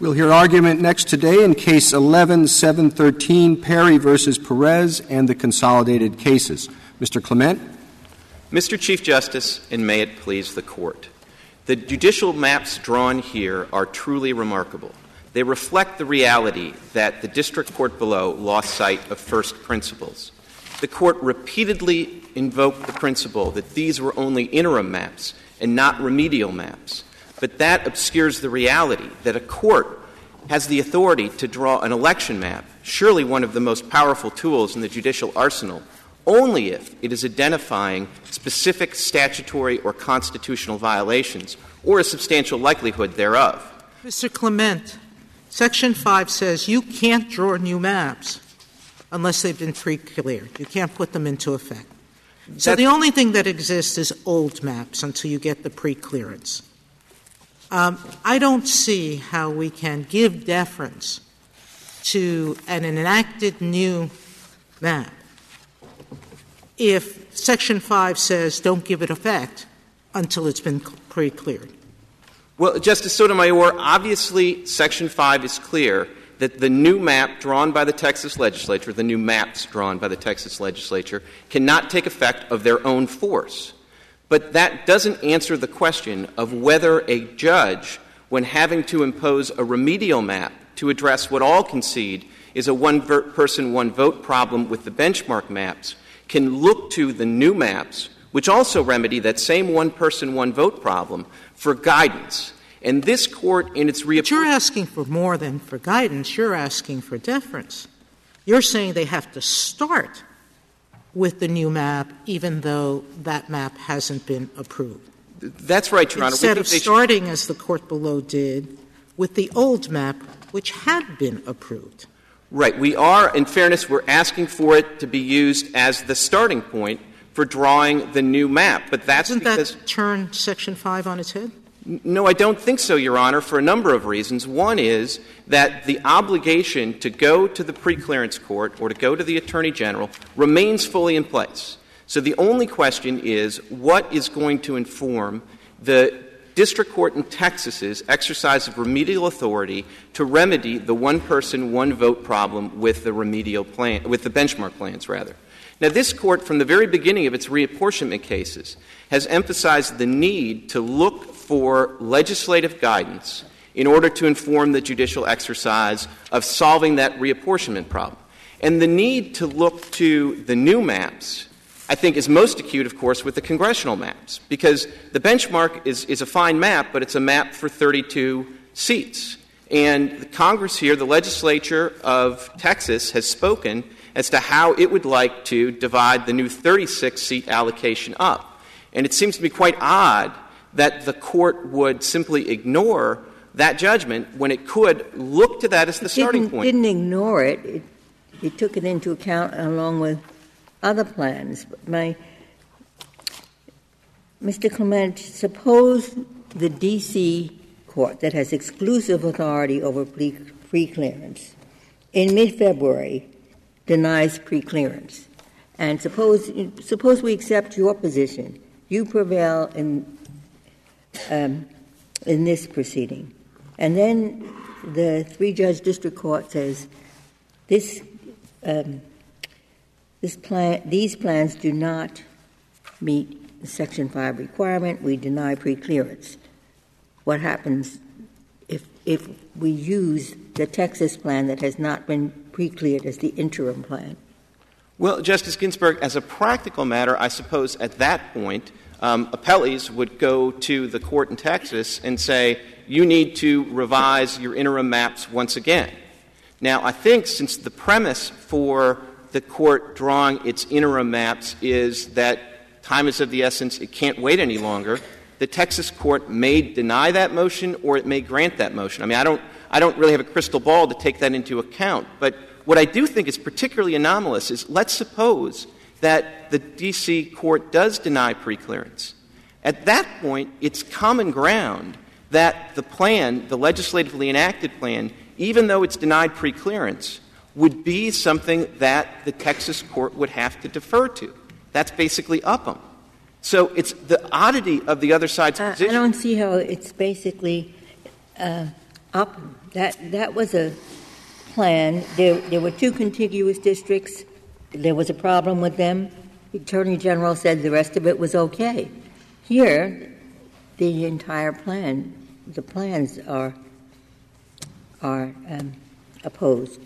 We'll hear argument next today in Case 11-713, Perry versus Perez, and the consolidated cases. Mr. Clement. Mr. Chief Justice, and may it please the Court, the judicial maps drawn here are truly remarkable. They reflect the reality that the district court below lost sight of first principles. The court repeatedly invoked the principle that these were only interim maps and not remedial maps. But that obscures the reality that a court has the authority to draw an election map, surely one of the most powerful tools in the judicial arsenal, only if it is identifying specific statutory or constitutional violations or a substantial likelihood thereof. Mr. Clement, Section 5 says you can't draw new maps unless they've been pre-cleared. You can't put them into effect. So the only thing that exists is old maps until you get the pre-clearance. I don't see how we can give deference to an enacted new map if Section 5 says don't give it effect until it's been pre-cleared. Well, Justice Sotomayor, obviously Section 5 is clear that the new map drawn by the Texas legislature, the new maps drawn by the Texas legislature, cannot take effect of their own force. But that doesn't answer the question of whether a judge, when having to impose a remedial map to address what all concede is a one-person, one-vote problem with the benchmark maps, can look to the new maps, which also remedy that same one-person, one-vote problem, for guidance. And this Court, in its reappointment— But you're asking for more than for guidance. You're asking for deference. You're saying they have to start with the new map, even though that map hasn't been approved. That's right, Your Honor. Instead of starting, as the Court below did, with the old map, which had been approved. Right. We are, in fairness, we're asking for it to be used as the starting point for drawing the new map. But that's because— Doesn't that turn Section 5 on its head? No, I don't think so, Your Honor, for a number of reasons. One is that the obligation to go to the preclearance court or to go to the Attorney General remains fully in place. So the only question is what is going to inform the district court in Texas's exercise of remedial authority to remedy the one-person, one-vote problem with the remedial plan, with the benchmark plans, rather. Now, this Court, from the very beginning of its reapportionment cases, has emphasized the need to look for legislative guidance in order to inform the judicial exercise of solving that reapportionment problem. And the need to look to the new maps, I think, is most acute, of course, with the congressional maps, because the benchmark is a fine map, but it's a map for 32 seats. And the Congress here, the legislature of Texas, has spoken as to how it would like to divide the new 36-seat allocation up. And it seems to be quite odd that the Court would simply ignore that judgment when it could look to that as the starting point. It didn't ignore it. It took it into account along with other plans. Mr. Clement, suppose the D.C. court that has exclusive authority over preclearance in mid-February denies preclearance. And suppose we accept your position. You prevail in this proceeding. And then the three-judge district court says these plans do not meet the Section 5 requirement. We deny preclearance. What happens if we use the Texas plan that has not been precleared as the interim plan? Well, Justice Ginsburg, as a practical matter, I suppose at that point, appellees would go to the court in Texas and say, you need to revise your interim maps once again. Now, I think since the premise for the court drawing its interim maps is that time is of the essence, it can't wait any longer, the Texas court may deny that motion or it may grant that motion. I mean, I don't really have a crystal ball to take that into account. But what I do think is particularly anomalous is let's suppose that the D.C. court does deny preclearance. At that point, it's common ground that the plan, the legislatively enacted plan, even though it's denied preclearance, would be something that the Texas court would have to defer to. That's basically Upham. So it's the oddity of the other side's position. I don't see how it's basically Upham. That was a plan. There were two contiguous districts. There was a problem with them. The Attorney General said the rest of it was okay. Here, the entire plan, the plans are opposed.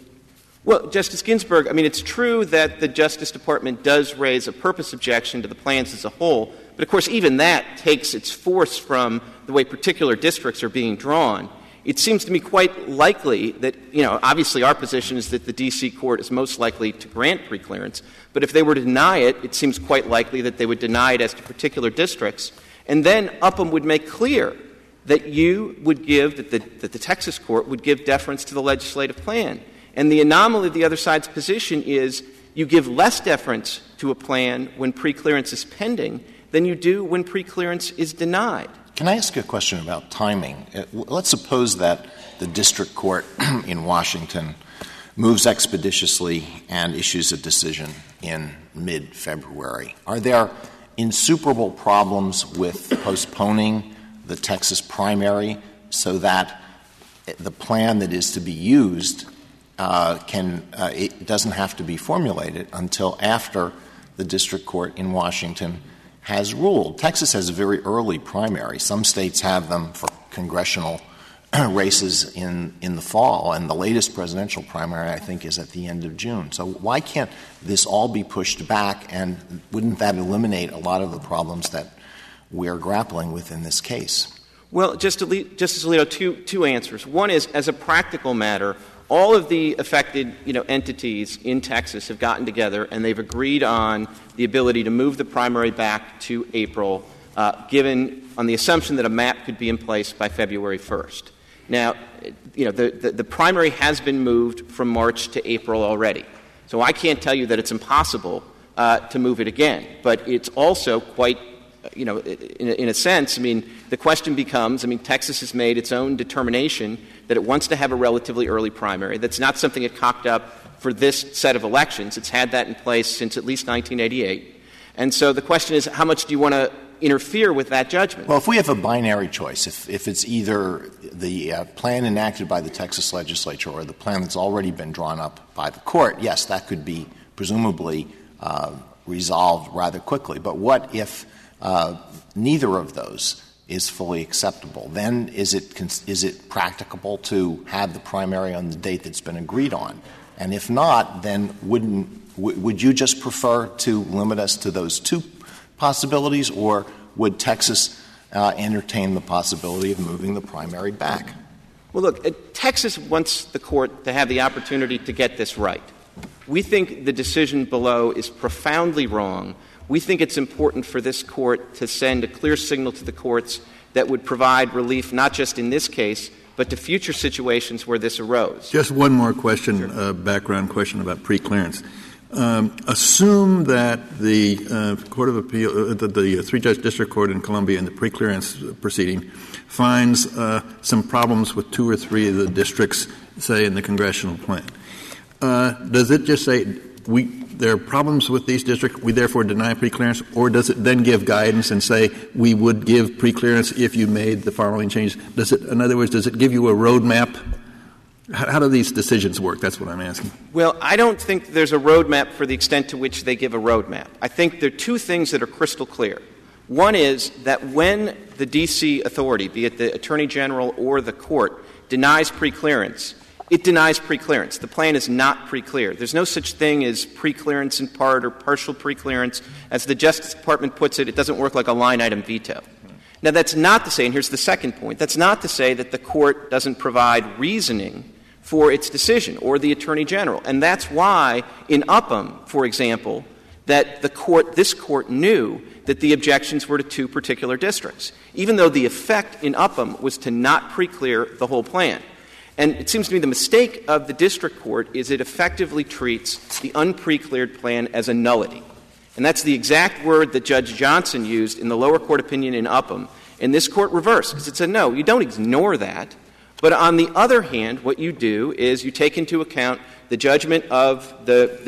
Well, Justice Ginsburg, I mean, it's true that the Justice Department does raise a purpose objection to the plans as a whole, but of course even that takes its force from the way particular districts are being drawn. It seems to me quite likely that, you know, obviously our position is that the D.C. court is most likely to grant preclearance, but if they were to deny it, it seems quite likely that they would deny it as to particular districts. And then Upham would make clear that you would give, that the Texas court would give deference to the legislative plan. And the anomaly of the other side's position is you give less deference to a plan when preclearance is pending than you do when preclearance is denied. Can I ask a question about timing? Let's suppose that the district court in Washington moves expeditiously and issues a decision in mid-February. Are there insuperable problems with postponing the Texas primary so that the plan that is to be used it doesn't have to be formulated until after the district court in Washington has ruled? Texas has a very early primary. Some states have them for congressional races in the fall, and the latest presidential primary, I think, is at the end of June. So why can't this all be pushed back, and wouldn't that eliminate a lot of the problems that we're grappling with in this case? Well, Justice Alito, two answers. One is, as a practical matter, all of the affected, entities in Texas have gotten together and they've agreed on the ability to move the primary back to April, given on the assumption that a map could be in place by February 1st. Now, the primary has been moved from March to April already. So I can't tell you that it's impossible to move it again. But it's also quite, in a sense, the question becomes, Texas has made its own determination that it wants to have a relatively early primary. That's not something it cocked up for this set of elections. It's had that in place since at least 1988. And so the question is, how much do you want to interfere with that judgment? Well, if we have a binary choice, if it's either the plan enacted by the Texas legislature or the plan that's already been drawn up by the court, yes, that could be presumably resolved rather quickly. But what if neither of those is fully acceptable? Then is it practicable to have the primary on the date that's been agreed on? And if not, then would you just prefer to limit us to those two possibilities, or would Texas entertain the possibility of moving the primary back? Well, look, Texas wants the court to have the opportunity to get this right. We think the decision below is profoundly wrong. We think it's important for this court to send a clear signal to the courts that would provide relief not just in this case, but to future situations where this arose. Just one more question, sure. Background question about preclearance. Assume that the Court of Appeal, the three-judge district court in Columbia in the preclearance proceeding finds some problems with two or three of the districts, say, in the congressional plan. Does it just say there are problems with these districts, we therefore deny preclearance, or does it then give guidance and say we would give preclearance if you made the following changes? In other words, does it give you a roadmap? How do these decisions work? That's what I'm asking. Well, I don't think there's a roadmap for the extent to which they give a roadmap. I think there are two things that are crystal clear. One is that when the D.C. authority, be it the Attorney General or the court, denies preclearance, it denies preclearance. The plan is not preclear. There's no such thing as preclearance in part or partial preclearance. As the Justice Department puts it, it doesn't work like a line-item veto. Now, that's not to say, and here's the second point, that's not to say that the court doesn't provide reasoning for its decision or the Attorney General. And that's why in Upham, for example, that this court knew that the objections were to two particular districts, even though the effect in Upham was to not preclear the whole plan. And it seems to me the mistake of the district court is it effectively treats the unprecleared plan as a nullity. And that's the exact word that Judge Johnson used in the lower court opinion in Upham. And this court reversed, because it said, no, you don't ignore that. But on the other hand, what you do is you take into account the judgment of the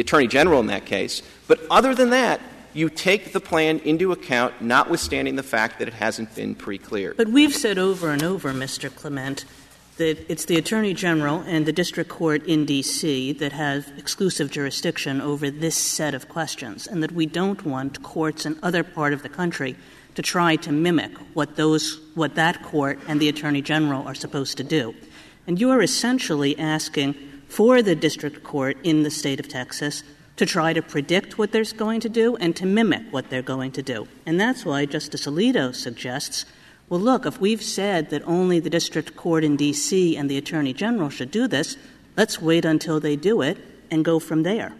Attorney General in that case. But other than that, you take the plan into account, notwithstanding the fact that it hasn't been pre-cleared. But we've said over and over, Mr. Clement, that it's the Attorney General and the District Court in D.C. that have exclusive jurisdiction over this set of questions, and that we don't want courts in other part of the country to try to mimic what that court and the Attorney General are supposed to do. And you are essentially asking for the District Court in the state of Texas to try to predict what they're going to do and to mimic what they're going to do. And that's why Justice Alito suggests, well, look, if we've said that only the District Court in D.C. and the Attorney General should do this, let's wait until they do it and go from there.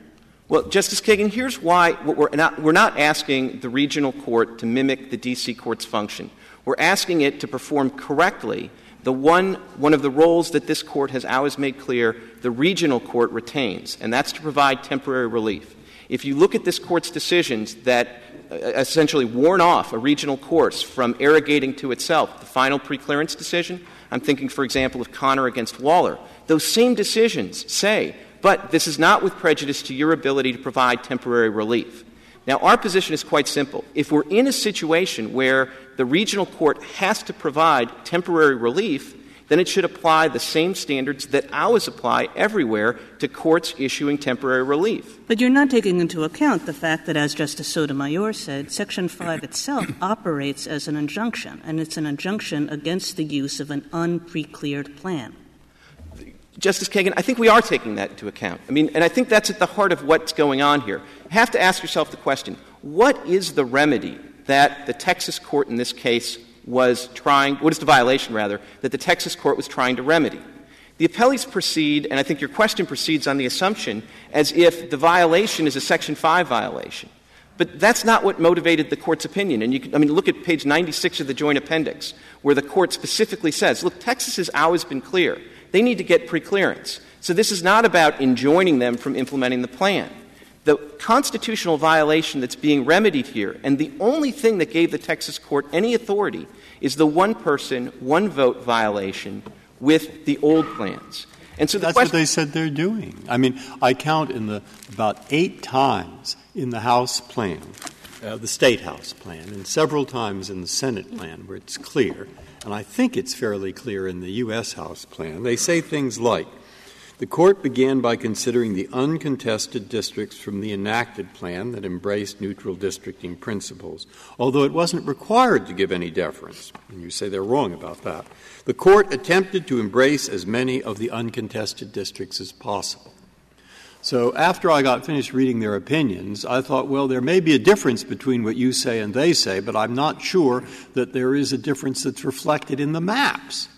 Well, Justice Kagan, here's why we're not asking the regional court to mimic the D.C. court's function. We're asking it to perform correctly the one of the roles that this court has always made clear the regional court retains, and that's to provide temporary relief. If you look at this court's decisions that essentially warn off a regional court from arrogating to itself the final preclearance decision, I'm thinking, for example, of Connor against Waller, those same decisions say, but this is not with prejudice to your ability to provide temporary relief. Now, our position is quite simple. If we're in a situation where the regional court has to provide temporary relief, then it should apply the same standards that ours apply everywhere to courts issuing temporary relief. But you're not taking into account the fact that, as Justice Sotomayor said, Section 5 itself operates as an injunction, and it's an injunction against the use of an unprecleared plan. Justice Kagan, I think we are taking that into account. I mean, and I think that's at the heart of what's going on here. You have to ask yourself the question, what is the remedy that the Texas court in this case was trying — what is the violation, rather, that the Texas court was trying to remedy? The appellees proceed — and I think your question proceeds on the assumption as if the violation is a Section 5 violation. But that's not what motivated the court's opinion. And you can, I mean, look at page 96 of the Joint Appendix, where the court specifically says, look, Texas has always been clear. They need to get preclearance. So this is not about enjoining them from implementing the plan. The constitutional violation that's being remedied here, and the only thing that gave the Texas court any authority, is the one-person, one-vote violation with the old plans. And so that's what they said they're doing. I mean, I count in the about 8 times in the House plan, the State House plan, and several times in the Senate plan where it's clear, and I think it's fairly clear in the U.S. House plan. They say things like, the court began by considering the uncontested districts from the enacted plan that embraced neutral districting principles, although it wasn't required to give any deference. And you say they're wrong about that. The court attempted to embrace as many of the uncontested districts as possible. So after I got finished reading their opinions, I thought, well, there may be a difference between what you say and they say, but I'm not sure that there is a difference that's reflected in the maps.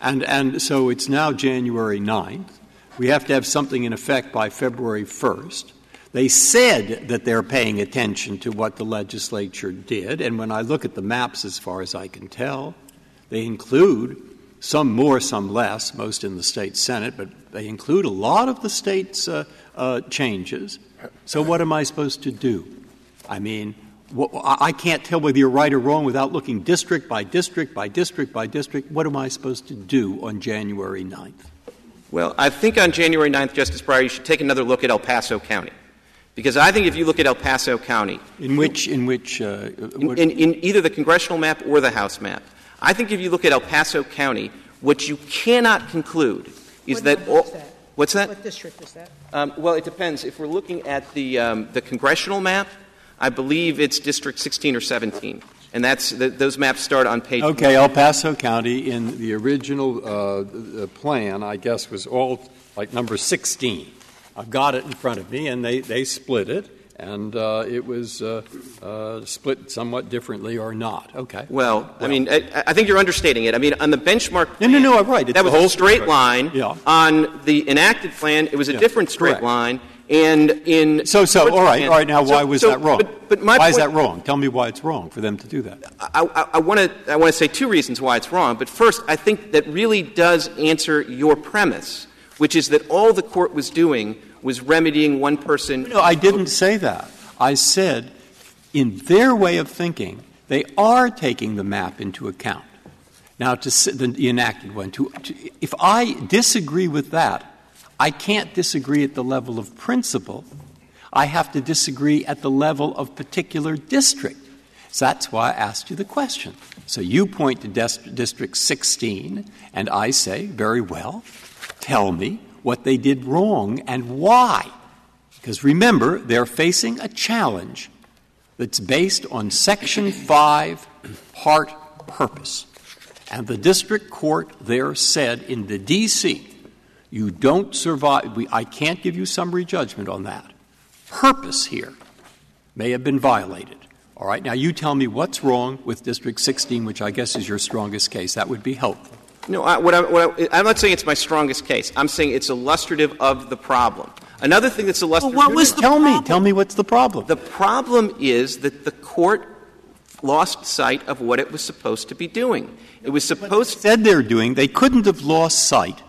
And so it's now January 9th. We have to have something in effect by February 1st. They said that they're paying attention to what the legislature did, and when I look at the maps, as far as I can tell, they include some more, some less, most in the state Senate, but they include a lot of the state's changes. So what am I supposed to do? I mean, I can't tell whether you're right or wrong without looking district by district by district by district. What am I supposed to do on January 9th? Well, I think on January 9th, Justice Breyer, you should take another look at El Paso County. Because I think if you look at El Paso County — In either the congressional map or the House map. I think if you look at El Paso County, what you cannot conclude is What's that? What district is that? Well, it depends. If we're looking at the congressional map, I believe it's District 16 or 17. And that's those maps start on page — Okay, 1. El Paso County in the original plan, I guess, was all like number 16. I've got it in front of me, and they split it. And it was split somewhat differently or not. Okay. Well, I mean, I think you're understating it. I mean, on the benchmark plan — No, I'm right. It's that was a straight line. Yeah. On the enacted plan, it was a different straight line. And in — All right. Now, why was that wrong? But my why is that wrong? Tell me why it's wrong for them to do that. I want to say 2 reasons why it's wrong. But first, I think that really does answer your premise, which is that all the court was doing was remedying one person. No, I didn't say that. I said, in their way of thinking, they are taking the map into account. Now, the enacted one, if I disagree with that, I can't disagree at the level of principle. I have to disagree at the level of particular district. So that's why I asked you the question. So you point to District 16, and I say, very well, tell me what they did wrong and why. Because remember, they're facing a challenge that's based on Section 5, part purpose. And the district court there said in the D.C., you don't survive. I can't give you summary judgment on that. Purpose here may have been violated. All right, now you tell me what's wrong with District 16, which I guess is your strongest case. That would be helpful. No, I'm not saying it's my strongest case. I'm saying it's illustrative of the problem. Another thing that's illustrative of Tell me what's the problem. The problem is that the court lost sight of what it was supposed to be doing. It was supposed to — said they're doing — they couldn't have lost sight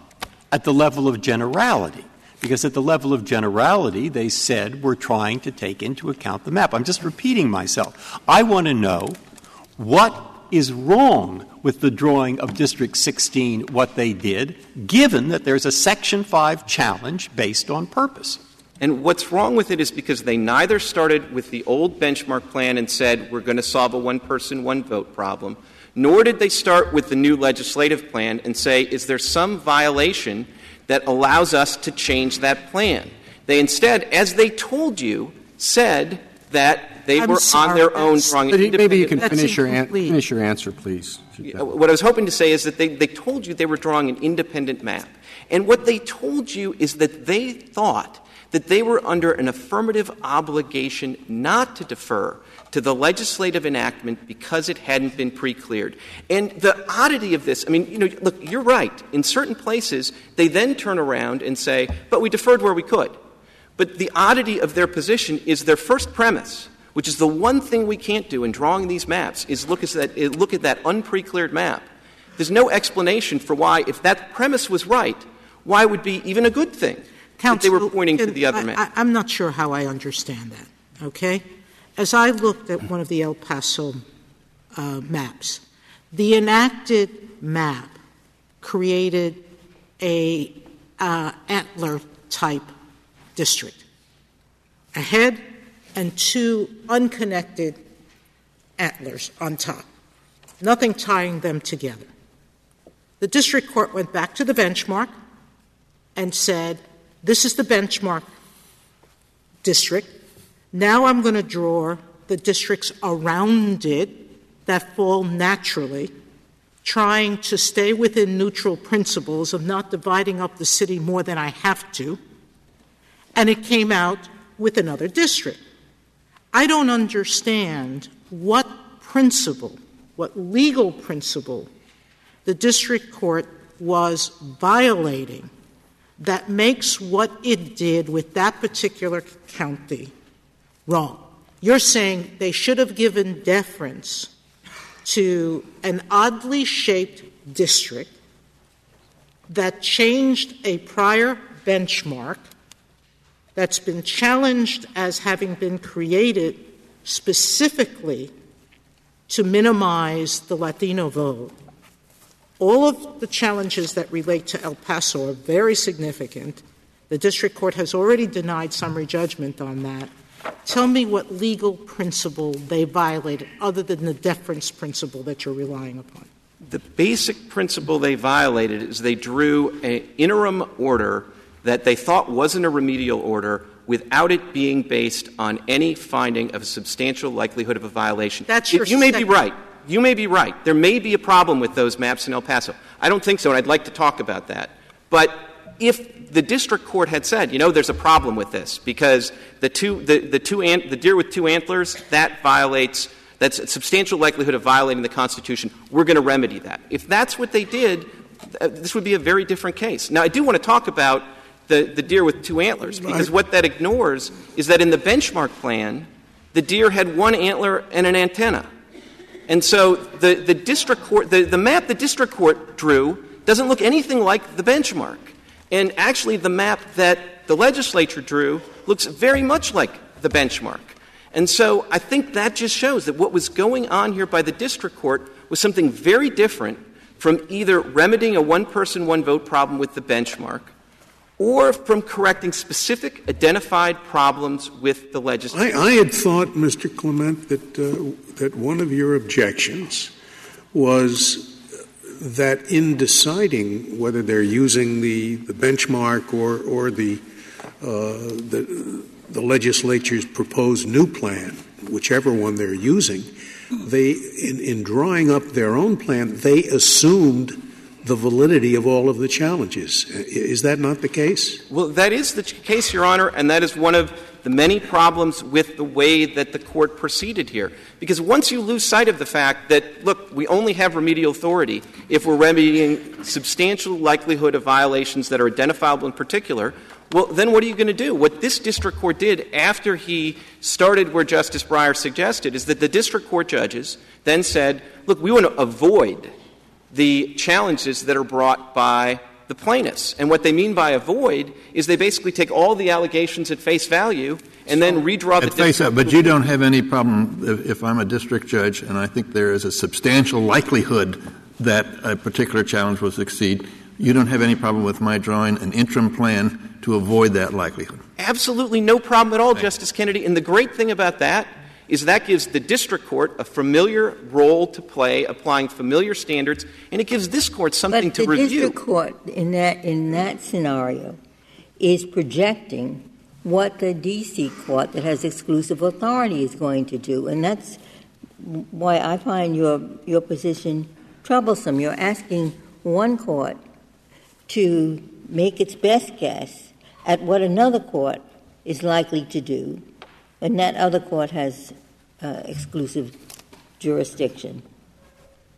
at the level of generality, because at the level of generality, they said we're trying to take into account the map. I'm just repeating myself. I want to know what is wrong with the drawing of District 16, what they did, given that there's a Section 5 challenge based on purpose. And what's wrong with it is because they neither started with the old benchmark plan and said we're going to solve a one-person, one-vote problem, nor did they start with the new legislative plan and say, is there some violation that allows us to change that plan? They instead, as they told you, said that they on their own wrong. Maybe you can finish your answer, please. What I was hoping to say is that they told you they were drawing an independent map. And what they told you is that they thought that they were under an affirmative obligation not to defer to the legislative enactment because it hadn't been pre-cleared. And the oddity of this, I mean, look, you're right. In certain places, they then turn around and say, but we deferred where we could. But the oddity of their position is their first premise, which is the one thing we can't do in drawing these maps, is look at that unpre-cleared map. There's no explanation for why, if that premise was right, why it would be even a good thing. Counsel, they were pointing to the other map. I'm not sure how I understand that, okay? As I looked at one of the El Paso maps, the enacted map created a antler-type district, a head and two unconnected antlers on top, nothing tying them together. The district court went back to the benchmark and said, this is the benchmark district. Now I'm going to draw the districts around it that fall naturally, trying to stay within neutral principles of not dividing up the city more than I have to, and it came out with another district. I don't understand what principle, what legal principle the district court was violating that makes what it did with that particular county wrong. You're saying they should have given deference to an oddly shaped district that changed a prior benchmark that's been challenged as having been created specifically to minimize the Latino vote. All of the challenges that relate to El Paso are very significant. The district court has already denied summary judgment on that. Tell me what legal principle they violated other than the deference principle that you're relying upon. The basic principle they violated is they drew an interim order that they thought wasn't a remedial order without it being based on any finding of a substantial likelihood of a violation. You may be right. There may be a problem with those maps in El Paso. I don't think so, and I'd like to talk about that. But if the district court had said, there's a problem with this because the deer with two antlers, that's a substantial likelihood of violating the Constitution, we're going to remedy that. If that's what they did, this would be a very different case. Now, I do want to talk about the deer with two antlers because what that ignores is that in the benchmark plan, the deer had one antler and an antenna. And so the district court, the map the district court drew doesn't look anything like the benchmark. And actually the map that the legislature drew looks very much like the benchmark. And so I think that just shows that what was going on here by the district court was something very different from either remedying a one-person, one-vote problem with the benchmark or from correcting specific identified problems with the legislature. I had thought, Mr. Clement, that one of your objections was that in deciding whether they're using the benchmark or the legislature's proposed new plan, whichever one they're using, they in drawing up their own plan, they assumed the validity of all of the challenges. Is that not the case? Well, that is the case, Your Honor, and that is one of the many problems with the way that the Court proceeded here. Because once you lose sight of the fact that, look, we only have remedial authority if we're remedying substantial likelihood of violations that are identifiable in particular, well, then what are you going to do? What this district court did after he started where Justice Breyer suggested is that the district court judges then said, look, we want to avoid the challenges that are brought by the plaintiffs. And what they mean by avoid is they basically take all the allegations at face value and then redraw the face up. But you don't have any problem if I'm a district judge and I think there is a substantial likelihood that a particular challenge will succeed. You don't have any problem with my drawing an interim plan to avoid that likelihood? Absolutely no problem at all, Justice Kennedy. And the great thing about that is that gives the district court a familiar role to play, applying familiar standards, and it gives this court something to review. But the district court in that scenario is projecting what the D.C. court that has exclusive authority is going to do, and that's why I find your position troublesome. You're asking one court to make its best guess at what another court is likely to do, and that other court has exclusive jurisdiction.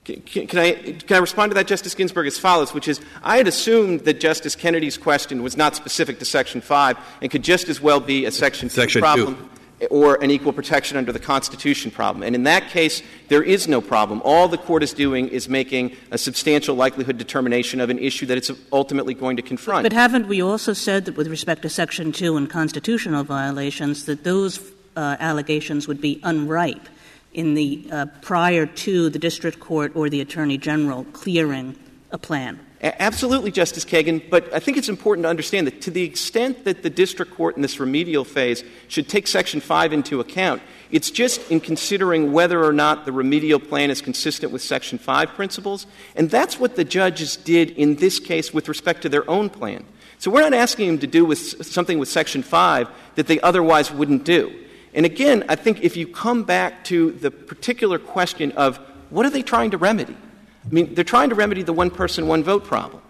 Can I respond to that, Justice Ginsburg, as follows, which is I had assumed that Justice Kennedy's question was not specific to Section 5 and could just as well be a Section 2 problem or an equal protection under the Constitution problem. And in that case, there is no problem. All the court is doing is making a substantial likelihood determination of an issue that it's ultimately going to confront. But haven't we also said that with respect to Section 2 and constitutional violations, that those allegations would be unripe in the prior to the district court or the Attorney General clearing a plan? Absolutely, Justice Kagan, but I think it's important to understand that to the extent that the district court in this remedial phase should take Section 5 into account, it's just in considering whether or not the remedial plan is consistent with Section 5 principles, and that's what the judges did in this case with respect to their own plan. So we're not asking them to do with something with Section 5 that they otherwise wouldn't do. And again, I think if you come back to the particular question of what are they trying to remedy? I mean, they're trying to remedy the one-person, one-vote problem.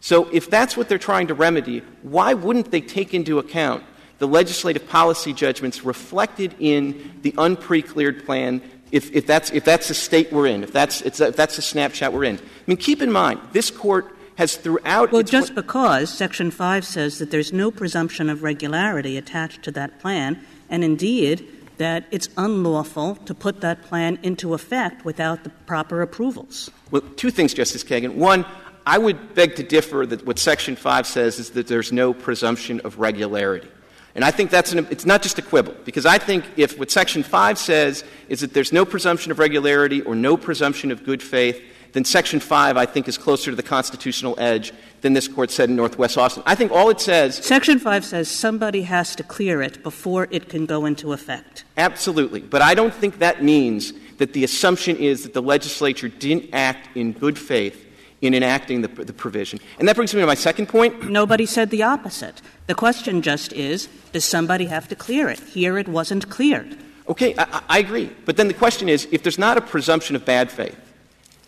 So if that's what they're trying to remedy, why wouldn't they take into account the legislative policy judgments reflected in the unprecleared plan if that's the state we're in, if that's the snapshot we're in? I mean, keep in mind, this Court has throughout — Well, just because Section 5 says that there's no presumption of regularity attached to that plan, and indeed that it's unlawful to put that plan into effect without the proper approvals. Well, two things, Justice Kagan. One, I would beg to differ that what Section 5 says is that there's no presumption of regularity. And I think that's it's not just a quibble, because I think if what Section 5 says is that there's no presumption of regularity or no presumption of good faith, then Section 5, I think, is closer to the constitutional edge than this Court said in Northwest Austin. I think all it says — Section 5 says somebody has to clear it before it can go into effect. Absolutely. But I don't think that means that the assumption is that the legislature didn't act in good faith in enacting the provision. And that brings me to my second point. Nobody said the opposite. The question just is, does somebody have to clear it? Here it wasn't cleared. Okay, I agree. But then the question is, if there's not a presumption of bad faith,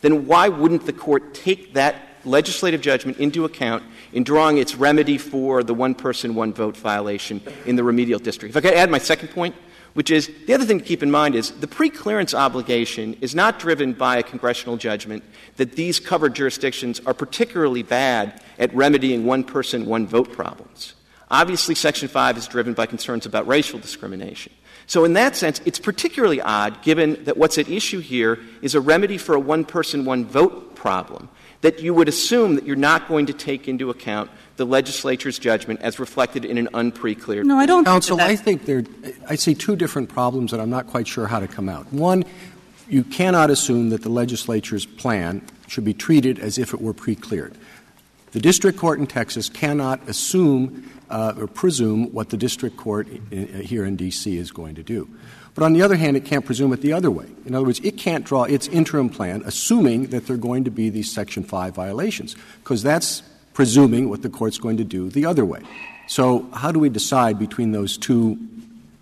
then why wouldn't the Court take that legislative judgment into account in drawing its remedy for the one-person, one-vote violation in the remedial district? If I could add my second point, which is the other thing to keep in mind is the preclearance obligation is not driven by a congressional judgment that these covered jurisdictions are particularly bad at remedying one-person, one-vote problems. Obviously, Section 5 is driven by concerns about racial discrimination. So in that sense, it's particularly odd, given that what's at issue here is a remedy for a one-person, one-vote problem, that you would assume that you're not going to take into account the legislature's judgment as reflected in an unprecleared. No, I don't. Counsel, I think I see two different problems that I'm not quite sure how to come out. One, you cannot assume that the legislature's plan should be treated as if it were precleared. The district court in Texas cannot assume or presume what the district court here in D.C. is going to do. But on the other hand, it can't presume it the other way. In other words, it can't draw its interim plan assuming that there are going to be these Section 5 violations, because that's presuming what the court's going to do the other way. So how do we decide between those two?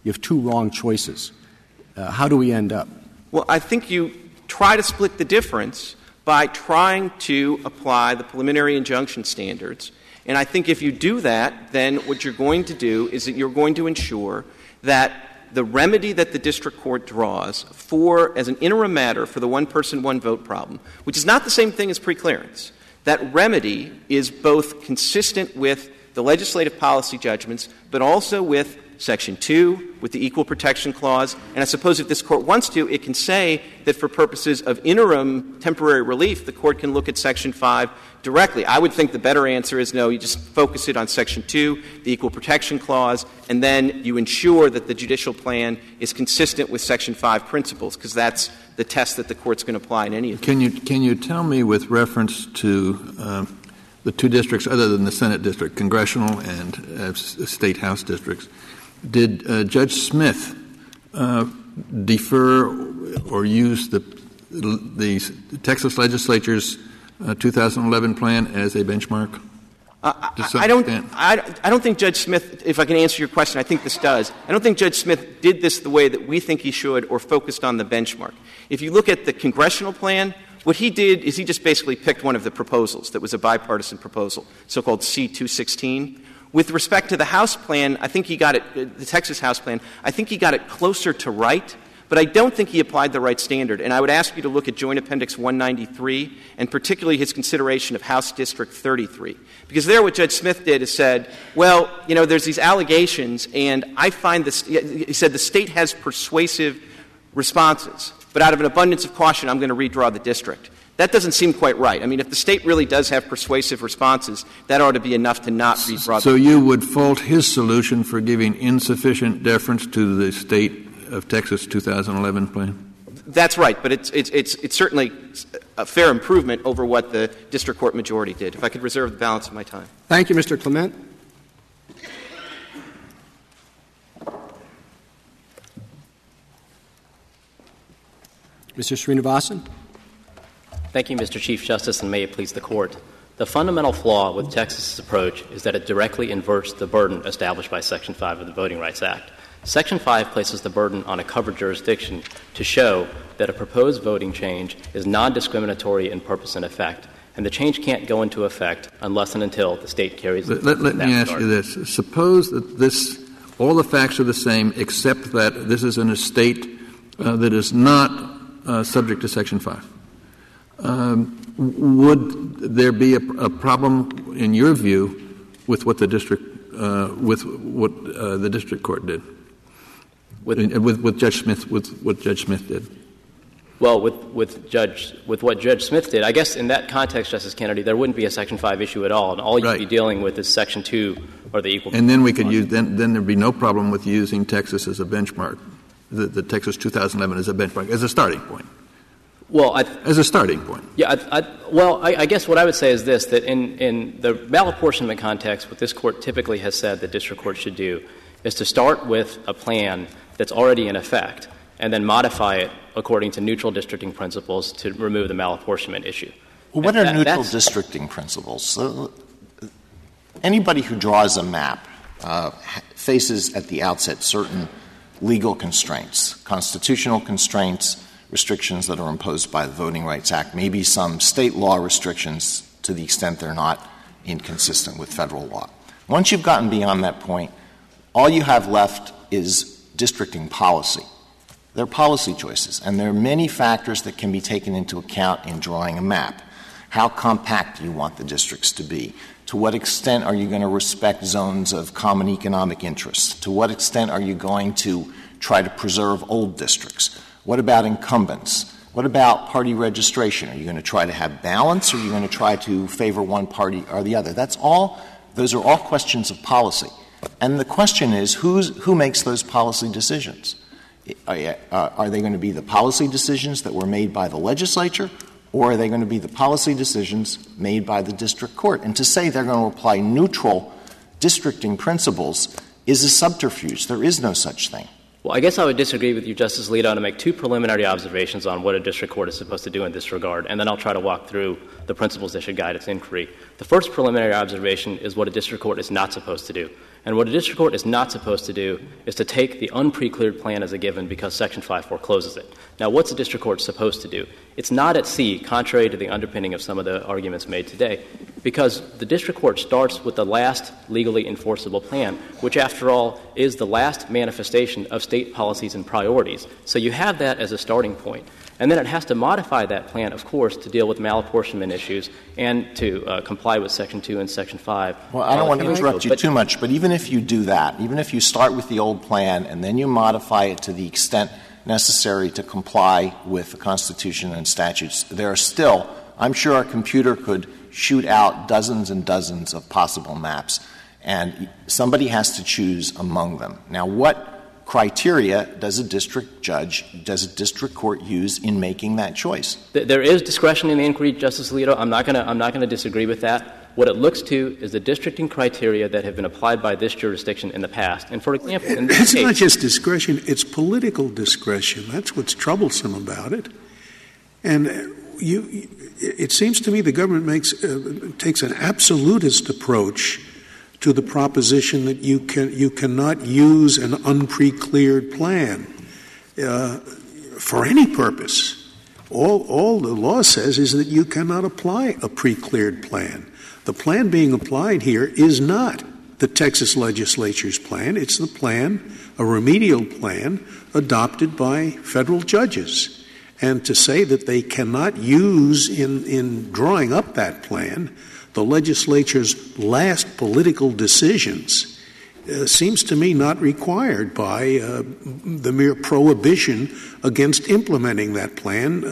You have two wrong choices. How do we end up? Well, I think you try to split the difference by trying to apply the preliminary injunction standards. And I think if you do that, then what you're going to do is that you're going to ensure that the remedy that the district court draws for, as an interim matter, for the one-person, one-vote problem, which is not the same thing as preclearance, that remedy is both consistent with the legislative policy judgments, but also with Section 2, with the Equal Protection Clause. And I suppose if this court wants to, it can say that for purposes of interim temporary relief, the court can look at Section 5 directly. I would think the better answer is no, you just focus it on Section 2, the Equal Protection Clause, and then you ensure that the judicial plan is consistent with Section 5 principles, because that's the test that the court's going to apply in any event. Can you tell me, with reference to the two districts other than the Senate district, congressional and state House districts, did Judge Smith defer or use the Texas legislature's 2011 plan as a benchmark? I don't think Judge Smith, if I can answer your question, I think this does. I don't think Judge Smith did this the way that we think he should or focused on the benchmark. If you look at the congressional plan, what he did is he just basically picked one of the proposals that was a bipartisan proposal, so-called C-216. With respect to the House plan, I think he got it — the Texas House plan, I think he got it closer to right, but I don't think he applied the right standard. And I would ask you to look at Joint Appendix 193 and particularly his consideration of House District 33. Because there what Judge Smith did is said, well, you know, there's these allegations, and I find this — he said the state has persuasive responses, but out of an abundance of caution, I'm going to redraw the district. That doesn't seem quite right. I mean, if the state really does have persuasive responses, that ought to be enough to not redraw. So you would fault his solution for giving insufficient deference to the state of Texas 2011 plan? That's right, but it's certainly a fair improvement over what the district court majority did. If I could reserve the balance of my time. Thank you, Mr. Clement. Mr. Srinivasan. Thank you, Mr. Chief Justice, and may it please the Court. The fundamental flaw with Texas's approach is that it directly inverts the burden established by Section 5 of the Voting Rights Act. Section 5 places the burden on a covered jurisdiction to show that a proposed voting change is non-discriminatory in purpose and effect, and the change can't go into effect unless and until the state carries it. Let me ask you this. Suppose that this — all the facts are the same except that this is an estate that is not subject to Section 5. Would there be a problem, in your view, with what the district the district court did, with what Judge Smith did? Well, with what Judge Smith did, I guess in that context, Justice Kennedy, there wouldn't be a Section 5 issue at all, and all you'd be dealing with is Section 2 or the equal. And then we could use then there'd be no problem with using Texas as a benchmark, the Texas 2011 as a benchmark as a starting point. Well, as a starting point. Yeah. I guess what I would say is this, that in the malapportionment context, what this Court typically has said the district court should do is to start with a plan that's already in effect and then modify it according to neutral districting principles to remove the malapportionment issue. Well, what are neutral districting principles? So, anybody who draws a map faces at the outset certain legal constraints, constitutional constraints, restrictions that are imposed by the Voting Rights Act, maybe some state law restrictions to the extent they're not inconsistent with federal law. Once you've gotten beyond that point, all you have left is districting policy. They're policy choices, and there are many factors that can be taken into account in drawing a map. How compact do you want the districts to be? To what extent are you going to respect zones of common economic interest? To what extent are you going to try to preserve old districts? What about incumbents? What about party registration? Are you going to try to have balance, or are you going to try to favor one party or the other? That's all — those are all questions of policy. And the question is, who makes those policy decisions? Are they going to be the policy decisions that were made by the legislature, or are they going to be the policy decisions made by the district court? And to say they're going to apply neutral districting principles is a subterfuge. There is no such thing. Well, I guess I would disagree with you, Justice Alito, and make two preliminary observations on what a district court is supposed to do in this regard, and then I'll try to walk through the principles that should guide its inquiry. The first preliminary observation is what a district court is not supposed to do. And what a district court is not supposed to do is to take the unprecleared plan as a given because Section 5 forecloses it. Now, what's a district court supposed to do? It's not at sea, contrary to the underpinning of some of the arguments made today, because the district court starts with the last legally enforceable plan, which, after all, is the last manifestation of state policies and priorities. So you have that as a starting point. And then it has to modify that plan, of course, to deal with malapportionment issues and to comply with Section 2 and Section 5. Well, I don't want to interrupt you too much, but even if you do that, even if you start with the old plan and then you modify it to the extent necessary to comply with the Constitution and statutes, there are still, I'm sure a computer could shoot out dozens and dozens of possible maps, and somebody has to choose among them. Now, what criteria does a district court use in making that choice? There is discretion in the inquiry, Justice Alito. I'm not going to disagree with that. What it looks to is the districting criteria that have been applied by this jurisdiction in the past. And for example, in this case, it's not just discretion; it's political discretion. That's what's troublesome about it. And it seems to me the government takes an absolutist approach to the proposition that you cannot use an unprecleared plan for any purpose. All the law says is that you cannot apply a precleared plan. The plan being applied here is not the Texas legislature's plan. It's the plan, a remedial plan, adopted by federal judges. And to say that they cannot use in drawing up that plan the legislature's last political decisions seems to me not required by the mere prohibition against implementing that plan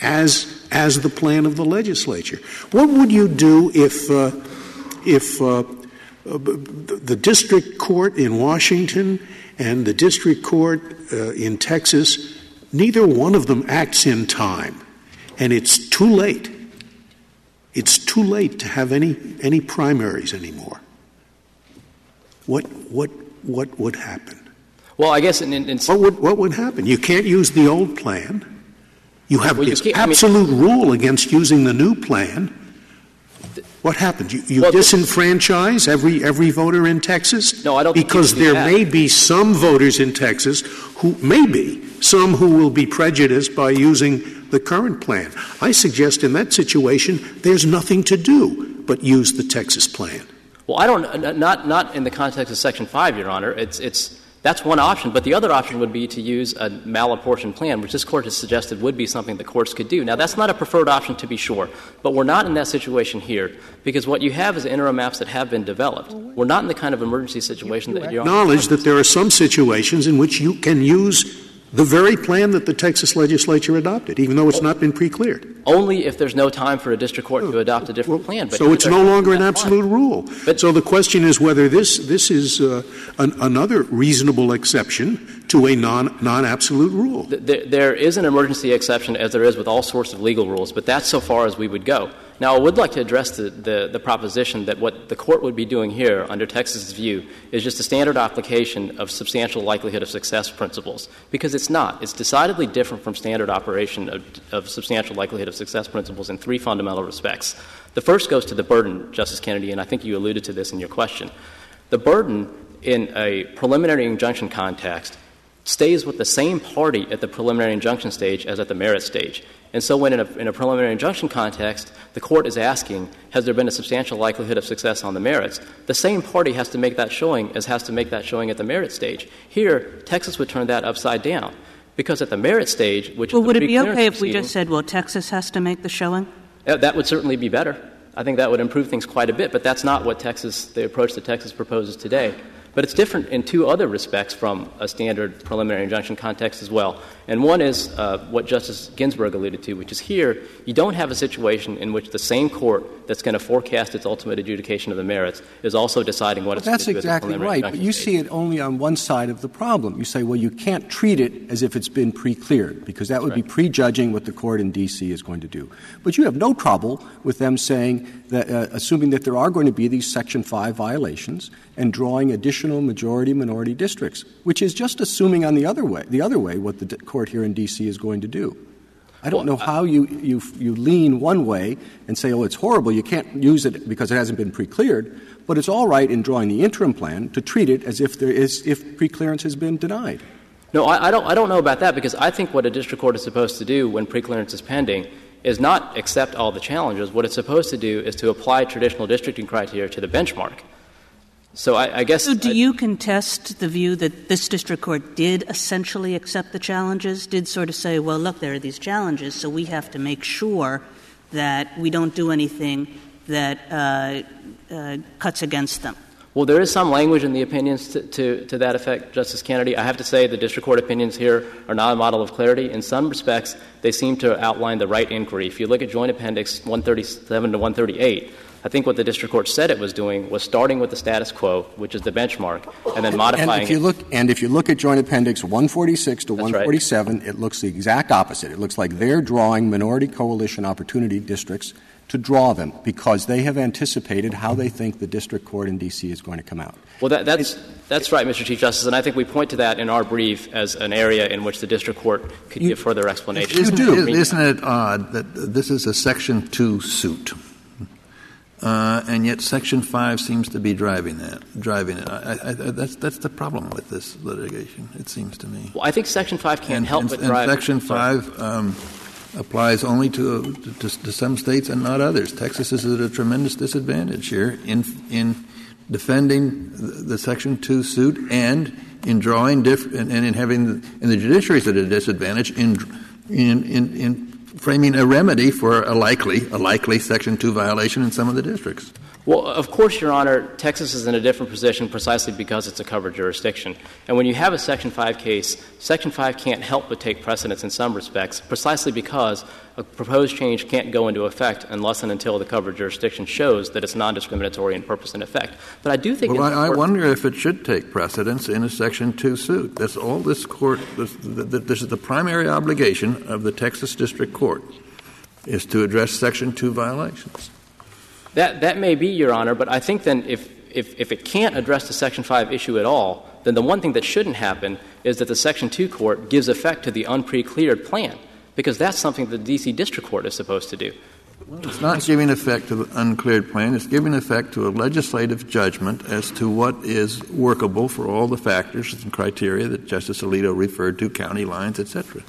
as the plan of the legislature. What would you do if the district court in Washington and the district court in Texas, neither one of them acts in time, and it's too late? It's too late to have any primaries anymore. What would happen? Well, I guess what would happen? You can't use the old plan. You have this absolute rule against using the new plan. What happens? You disenfranchise every voter in Texas? No, I don't think because there may be some voters in Texas who will be prejudiced by using the current plan. I suggest in that situation there's nothing to do but use the Texas plan. Well, I don't — not in the context of Section 5, Your Honor. That's one option, but the other option would be to use a malapportioned plan, which this Court has suggested would be something the courts could do. Now, that's not a preferred option, to be sure, but we're not in that situation here because what you have is interim maps that have been developed. We're not in the kind of emergency situation that you acknowledge that there are some situations in which you can use the very plan that the Texas legislature adopted, even though it's not been pre-cleared. Only if there's no time for a district court to adopt a different plan. But so it's no longer an absolute rule. But so the question is whether this is another reasonable exception to a non-absolute rule. There is an emergency exception, as there is with all sorts of legal rules, but that's so far as we would go. Now, I would like to address the proposition that what the Court would be doing here, under Texas's view, is just a standard application of substantial likelihood of success principles, because it's not. It's decidedly different from standard operation of substantial likelihood of success principles in three fundamental respects. The first goes to the burden, Justice Kennedy, and I think you alluded to this in your question. The burden in a preliminary injunction context stays with the same party at the preliminary injunction stage as at the merit stage. And so when in a preliminary injunction context, the Court is asking, has there been a substantial likelihood of success on the merits? The same party has to make that showing as has to make that showing at the merit stage. Here, Texas would turn that upside down because at the merit stage, which would it be okay if we just said, well, Texas has to make the showing? That would certainly be better. I think that would improve things quite a bit, but that's not what the approach that Texas proposes today. But it's different in two other respects from a standard preliminary injunction context as well. And one is what Justice Ginsburg alluded to, which is here you don't have a situation in which the same court that's going to forecast its ultimate adjudication of the merits is also deciding what it's going to do. That's exactly right, but you see it only on one side of the problem. You say, well, you can't treat it as if it's been pre-cleared, because that would be prejudging what the court in D.C. is going to do. But you have no trouble with them saying that, assuming that there are going to be these Section 5 violations and drawing additional majority-minority districts, which is just assuming on the other way what the court here in D.C. is going to do. I don't know how you lean one way and say, oh, it's horrible, you can't use it because it hasn't been pre-cleared, but it's all right in drawing the interim plan to treat it as if pre-clearance has been denied. No, I don't know about that, because I think what a district court is supposed to do when pre-clearance is pending is not accept all the challenges. What it's supposed to do is to apply traditional districting criteria to the benchmark. So I guess — So do you contest the view that this district court did essentially accept the challenges, did sort of say, well, look, there are these challenges, so we have to make sure that we don't do anything that cuts against them? Well, there is some language in the opinions to that effect, Justice Kennedy. I have to say the district court opinions here are not a model of clarity. In some respects, they seem to outline the right inquiry. If you look at Joint Appendix 137 to 138, I think what the district court said it was doing was starting with the status quo, which is the benchmark, and then modifying it. And if you look at Joint Appendix 146 to 147, It looks the exact opposite. It looks like they're drawing minority coalition opportunity districts to draw them because they have anticipated how they think the district court in D.C. is going to come out. Well, that's right, Mr. Chief Justice, and I think we point to that in our brief as an area in which the district court could give further explanation. Isn't it odd that this is a Section 2 suit, and yet Section 5 seems to be driving it? That's the problem with this litigation, it seems to me. Well, I think Section 5 can't help but drive it. And Section 5 applies only to some states and not others. Texas is at a tremendous disadvantage here in defending the Section 2 suit and in drawing and in having the judiciary is at a disadvantage in framing a remedy for a likely Section 2 violation in some of the districts. Well, of course, Your Honor, Texas is in a different position precisely because it's a covered jurisdiction. And when you have a Section 5 case, Section 5 can't help but take precedence in some respects precisely because a proposed change can't go into effect unless and until the covered jurisdiction shows that it's non-discriminatory in purpose and effect. But I do think — Well, I wonder if it should take precedence in a Section 2 suit. That's all this Court — this is the primary obligation of the Texas District Court is to address Section 2 violations. That may be, Your Honor, but I think then if it can't address the Section 5 issue at all, then the one thing that shouldn't happen is that the Section 2 court gives effect to the unprecleared plan, because that's something the D.C. District Court is supposed to do. Well, it's not giving effect to the uncleared plan. It's giving effect to a legislative judgment as to what is workable for all the factors and criteria that Justice Alito referred to, county lines, et cetera.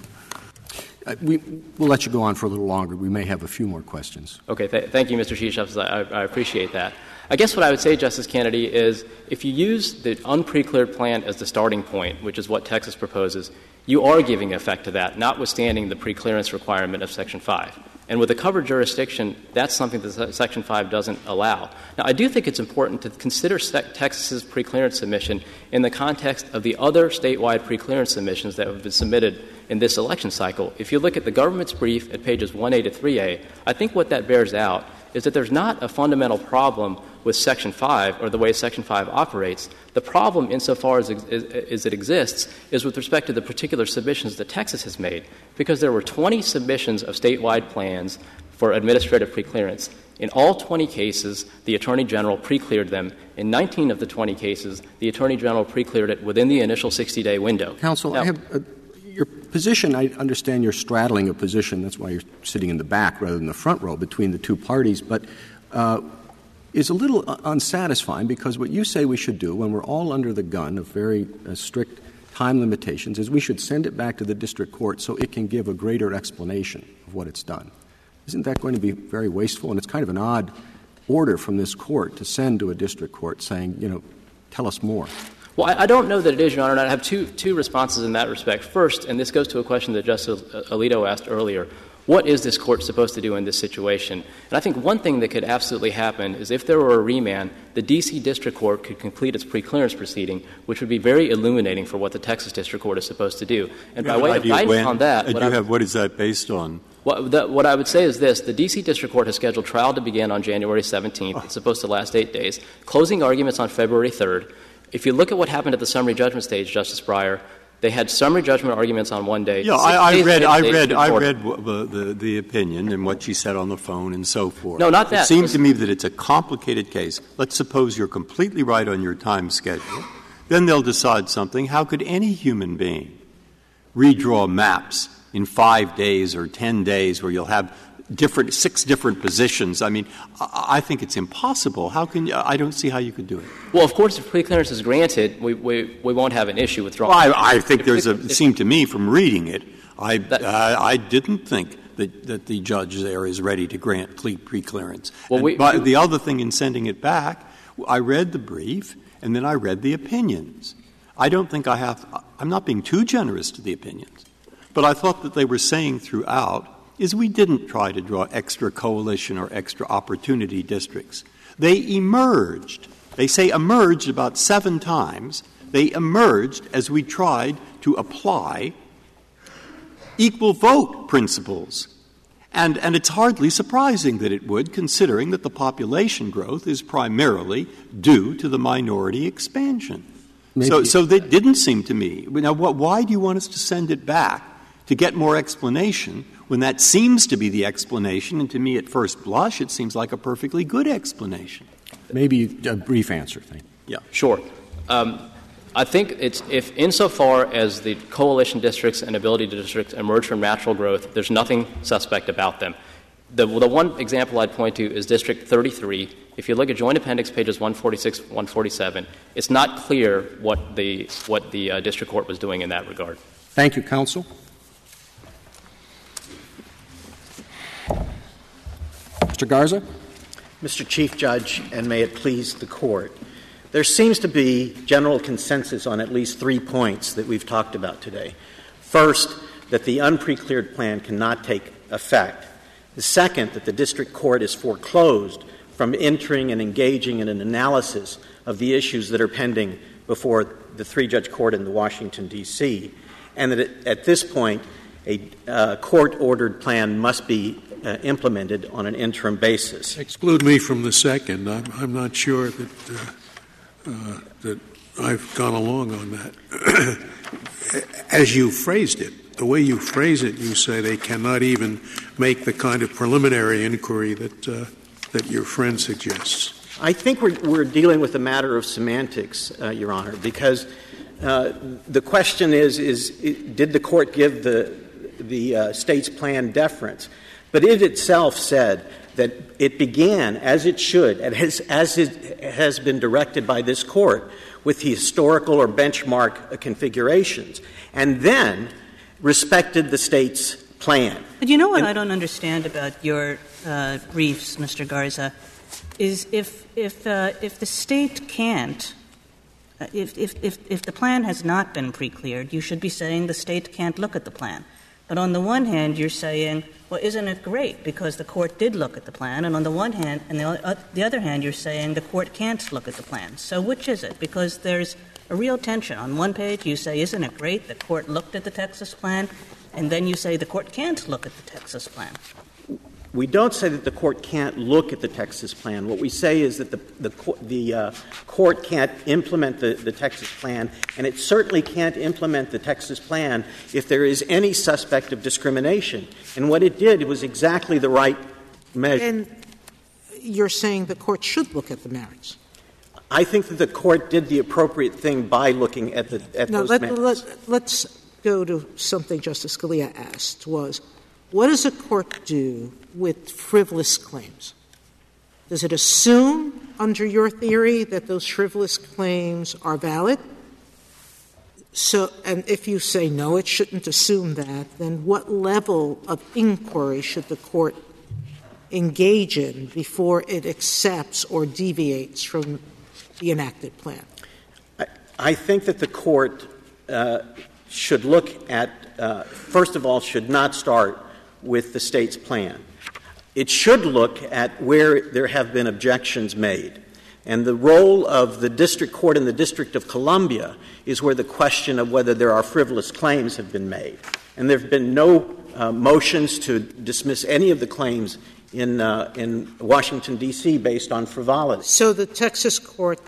We'll let you go on for a little longer. We may have a few more questions. Okay. Thank you, Mr. Chief Justice. I appreciate that. I guess what I would say, Justice Kennedy, is if you use the unprecleared plan as the starting point, which is what Texas proposes, you are giving effect to that, notwithstanding the preclearance requirement of Section 5. And with a covered jurisdiction, that's something that Section 5 doesn't allow. Now, I do think it's important to consider Texas's preclearance submission in the context of the other statewide preclearance submissions that have been submitted in this election cycle. If you look at the government's brief at pages 1A to 3A, I think what that bears out is that there's not a fundamental problem with Section 5 or the way Section 5 operates. The problem, insofar as it exists, is with respect to the particular submissions that Texas has made, because there were 20 submissions of statewide plans for administrative preclearance. In all 20 cases, the Attorney General precleared them. In 19 of the 20 cases, the Attorney General precleared it within the initial 60-day window. Counsel, now, I have your position, I understand you're straddling a position. That's why you're sitting in the back rather than the front row between the two parties. But is a little unsatisfying, because what you say we should do when we're all under the gun of very strict time limitations is we should send it back to the district court so it can give a greater explanation of what it's done. Isn't that going to be very wasteful? And it's kind of an odd order from this court to send to a district court saying, you know, tell us more. Well, I don't know that it is, Your Honor, and I have two responses in that respect. First, and this goes to a question that Justice Alito asked earlier, What is this court supposed to do in this situation? And I think one thing that could absolutely happen is if there were a remand, the D.C. District Court could complete its preclearance proceeding, which would be very illuminating for what the Texas District Court is supposed to do. And by way of guidance on that, what is that based on? What I would say is this. The D.C. District Court has scheduled trial to begin on January 17th. It's supposed to last 8 days. Closing arguments on February 3rd. If you look at what happened at the summary judgment stage, Justice Breyer, they had summary judgment arguments on one day. Yeah, I read the opinion and what she said on the phone and so forth. No, not that. It seems to me that it's a complicated case. Let's suppose you're completely right on your time schedule. Then they'll decide something. How could any human being redraw maps in 5 days or 10 days where you'll have six different positions? I mean, I think it's impossible. I don't see how you could do it. Well, of course, if preclearance is granted, we won't have an issue with drawing. Well, I think it seemed to me from reading it, I didn't think that the judge there is ready to grant preclearance. But the other thing in sending it back, I read the brief and then I read the opinions. I don't think I'm not being too generous to the opinions, but I thought that they were saying throughout is we didn't try to draw extra coalition or extra opportunity districts. They emerged. They say emerged about 7 times. They emerged as we tried to apply equal vote principles. And it's hardly surprising that it would, considering that the population growth is primarily due to the minority expansion. So that didn't seem to me. Now, why do you want us to send it back to get more explanation when that seems to be the explanation, and to me at first blush it seems like a perfectly good explanation? Maybe a brief answer thing. Yeah, sure. I think it's if insofar as the coalition districts and ability districts emerge from natural growth, there's nothing suspect about them. The one example I'd point to is District 33. If you look at Joint Appendix pages 146, 147, it's not clear what the district court was doing in that regard. Thank you, counsel. Mr. Garza. Mr. Chief Judge, and may it please the Court, there seems to be general consensus on at least 3 points that we've talked about today. First, that the unprecleared plan cannot take effect. The second, that the district court is foreclosed from entering and engaging in an analysis of the issues that are pending before the three-judge court in Washington, D.C., and that at this point a court-ordered plan must be implemented on an interim basis. Exclude me from the second. I'm not sure that I've gone along on that. As you phrased it, the way you phrase it, you say they cannot even make the kind of preliminary inquiry that your friend suggests. I think we're dealing with a matter of semantics, Your Honor, because the question is did the court give the state's plan deference? But it itself said that it began, as it should, and as it has been directed by this Court, with the historical or benchmark configurations, and then respected the state's plan. But you know what I don't understand about your briefs, Mr. Garza, is if the state can't, if the plan has not been precleared, you should be saying the state can't look at the plan. But on the one hand, you're saying, well, isn't it great, because the court did look at the plan, and on the one hand, and the other hand, you're saying the court can't look at the plan. So which is it? Because there's a real tension. On one page, you say, isn't it great, the court looked at the Texas plan, and then you say the court can't look at the Texas plan. We don't say that the court can't look at the Texas plan. What we say is that the court can't implement the Texas plan, and it certainly can't implement the Texas plan if there is any suspect of discrimination. And what it did was exactly the right measure. And you're saying the court should look at the merits. I think that the court did the appropriate thing by looking at those merits. Let's go to something Justice Scalia asked, was what does a court do with frivolous claims? Does it assume, under your theory, that those frivolous claims are valid? So, and if you say no, it shouldn't assume that, then what level of inquiry should the court engage in before it accepts or deviates from the enacted plan? I think that the court should look at, first of all, should not start with the state's plan. It should look at where there have been objections made. And the role of the district court in the District of Columbia is where the question of whether there are frivolous claims have been made. And there have been no motions to dismiss any of the claims in Washington, D.C., based on frivolity. So the Texas court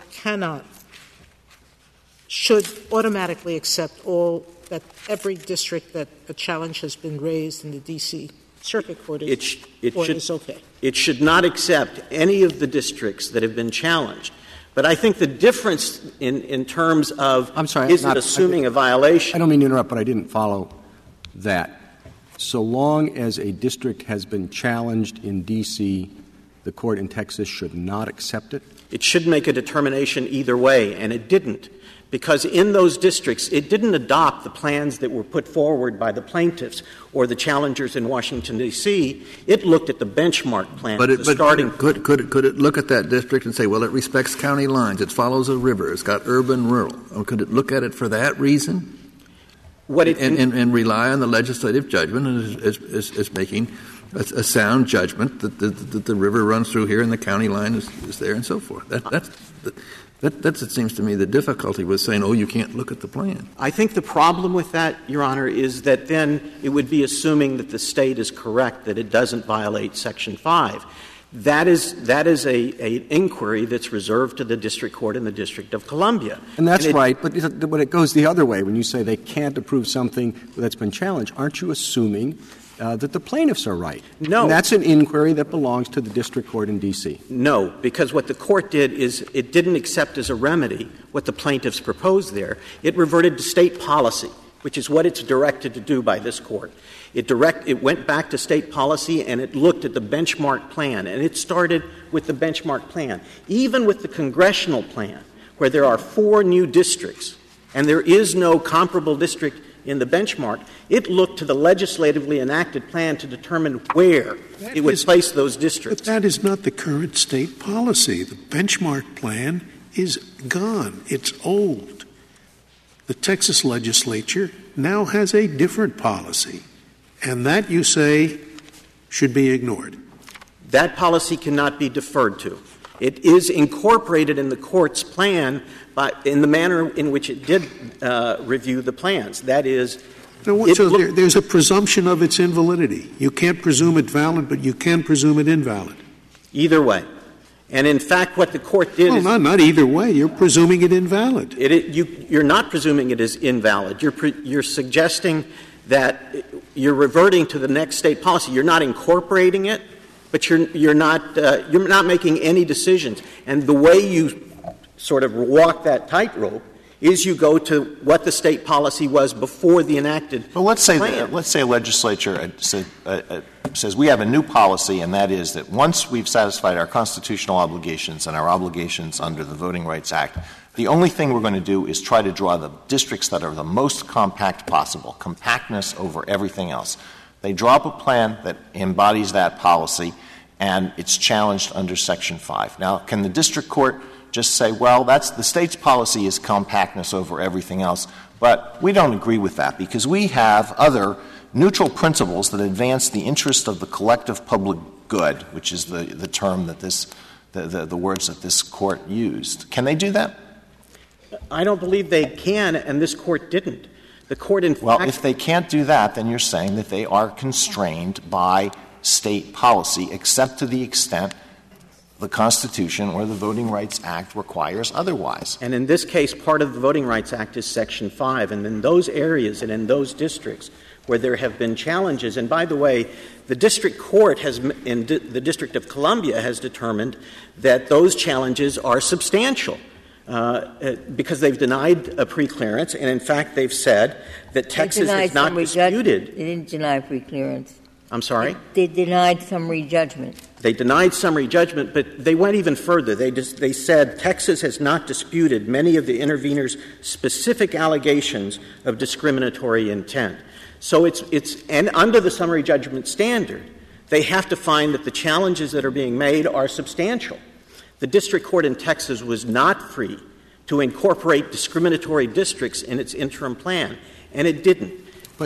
should automatically accept every district that a challenge has been raised in the D.C. Circuit Court is okay. It should not accept any of the districts that have been challenged. But I think the difference in terms of a violation. I don't mean to interrupt, but I didn't follow that. So long as a district has been challenged in D.C., the court in Texas should not accept it? It should make a determination either way, and it didn't. Because in those districts, it didn't adopt the plans that were put forward by the plaintiffs or the challengers in Washington, D.C. It looked at the benchmark plan, Could it look at that district and say, well, it respects county lines, it follows a river, it's got urban, rural? Or could it look at it for that reason and rely on the legislative judgment as making a sound judgment that the river runs through here and the county line is there and so forth? That's it seems to me, the difficulty with saying, you can't look at the plan. I think the problem with that, Your Honor, is that then it would be assuming that the state is correct, that it doesn't violate Section 5. That is an inquiry that's reserved to the district court in the District of Columbia. And that's right, but when it goes the other way, when you say they can't approve something that's been challenged, aren't you assuming that the plaintiffs are right? No. And that's an inquiry that belongs to the district court in D.C. No, because what the court did is it didn't accept as a remedy what the plaintiffs proposed there. It reverted to state policy, which is what it's directed to do by this court. It went back to state policy, and it looked at the benchmark plan, and it started with the benchmark plan. Even with the congressional plan, where there are 4 new districts, and there is no comparable district in the benchmark, it looked to the legislatively enacted plan to determine where it would place those districts. But that is not the current state policy. The benchmark plan is gone. It's old. The Texas legislature now has a different policy, and that, you say, should be ignored. That policy cannot be deferred to. It is incorporated in the court's plan in the manner in which it did review the plans. That is... there's a presumption of its invalidity. You can't presume it valid, but you can presume it invalid. Either way. And, in fact, what the court did is... Well, not either way. You're presuming it invalid. You're not presuming it is invalid. You're suggesting that you're reverting to the next state policy. You're not incorporating it. But you're not making any decisions. And the way you sort of walk that tightrope is you go to what the state policy was before the enacted plan. Well, let's say a legislature says we have a new policy, and that is that once we've satisfied our constitutional obligations and our obligations under the Voting Rights Act, the only thing we're going to do is try to draw the districts that are the most compact possible, compactness over everything else. They draw up a plan that embodies that policy, and it's challenged under Section 5. Now, can the district court just say, well, that's the state's policy is compactness over everything else, but we don't agree with that because we have other neutral principles that advance the interest of the collective public good, which is the term that the words that this court used. Can they do that? I don't believe they can, and this court didn't. The court if they can't do that, then you're saying that they are constrained by state policy, except to the extent the Constitution or the Voting Rights Act requires otherwise. And in this case, part of the Voting Rights Act is Section 5. And in those areas and in those districts where there have been challenges, and by the way, the district court in the District of Columbia has determined that those challenges are substantial. Because they've denied a preclearance, and in fact they've said that Texas has not disputed. They didn't deny preclearance. I'm sorry? They denied summary judgment. They denied summary judgment, but they went even further. They said Texas has not disputed many of the interveners' specific allegations of discriminatory intent. So and under the summary judgment standard, they have to find that the challenges that are being made are substantial. The district court in Texas was not free to incorporate discriminatory districts in its interim plan, and it didn't.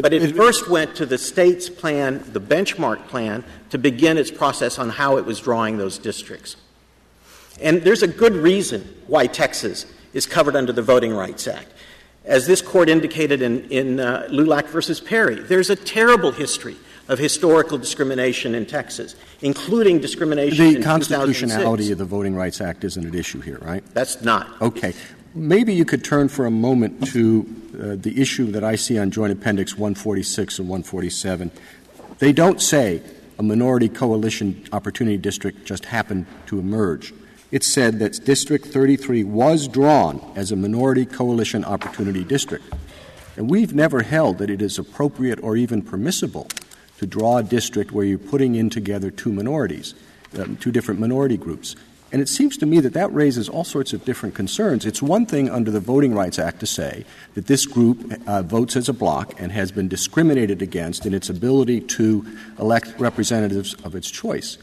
But it first went to the state's plan, the benchmark plan, to begin its process on how it was drawing those districts. And there's a good reason why Texas is covered under the Voting Rights Act. As this Court indicated in Lulac versus Perry, there's a terrible history of historical discrimination in Texas, including discrimination in 2006. The constitutionality of the Voting Rights Act isn't at issue here, right? That's not. Okay. Maybe you could turn for a moment to the issue that I see on Joint Appendix 146 and 147. They don't say a minority coalition opportunity district just happened to emerge. It said that District 33 was drawn as a minority coalition opportunity district. And we've never held that it is appropriate or even permissible to draw a district where you're putting in together two different minority groups. And it seems to me that that raises all sorts of different concerns. It's one thing under the Voting Rights Act to say that this group votes as a block and has been discriminated against in its ability to elect representatives of its choice.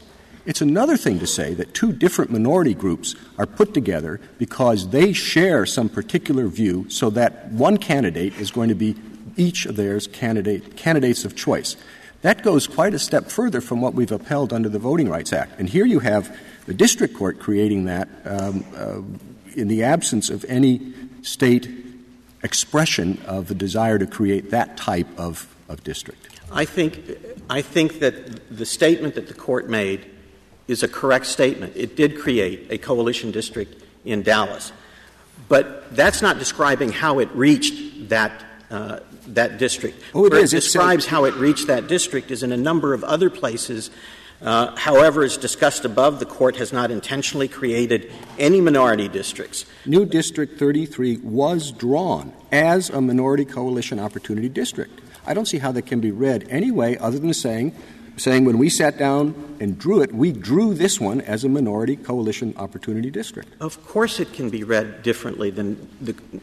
It's another thing to say that two different minority groups are put together because they share some particular view so that one candidate is going to be each of theirs candidates of choice. That goes quite a step further from what we've upheld under the Voting Rights Act. And here you have the district court creating that in the absence of any state expression of the desire to create that type of district. I think that the statement that the court made is a correct statement. It did create a coalition district in Dallas. But that's not describing how it reached that district. Oh, it describes how it reached that district is in a number of other places. However, as discussed above, the Court has not intentionally created any minority districts. New District 33 was drawn as a minority coalition opportunity district. I don't see how that can be read anyway other than saying when we sat down and drew it, we drew this one as a minority coalition opportunity district. Of course it can be read differently than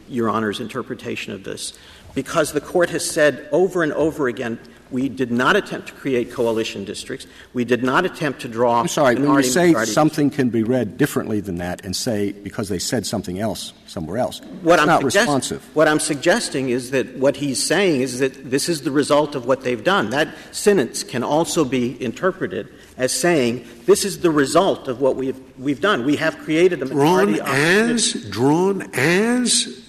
Your Honor's interpretation of this, because the Court has said over and over again, we did not attempt to create coalition districts. We did not attempt to draw — I'm sorry, when you say something can be read differently than that and say because they said something else somewhere else, it's not responsive. What I'm suggesting is that what he's saying is that this is the result of what they've done. That sentence can also be interpreted as saying this is the result of what we've done. We have created a minority drawn as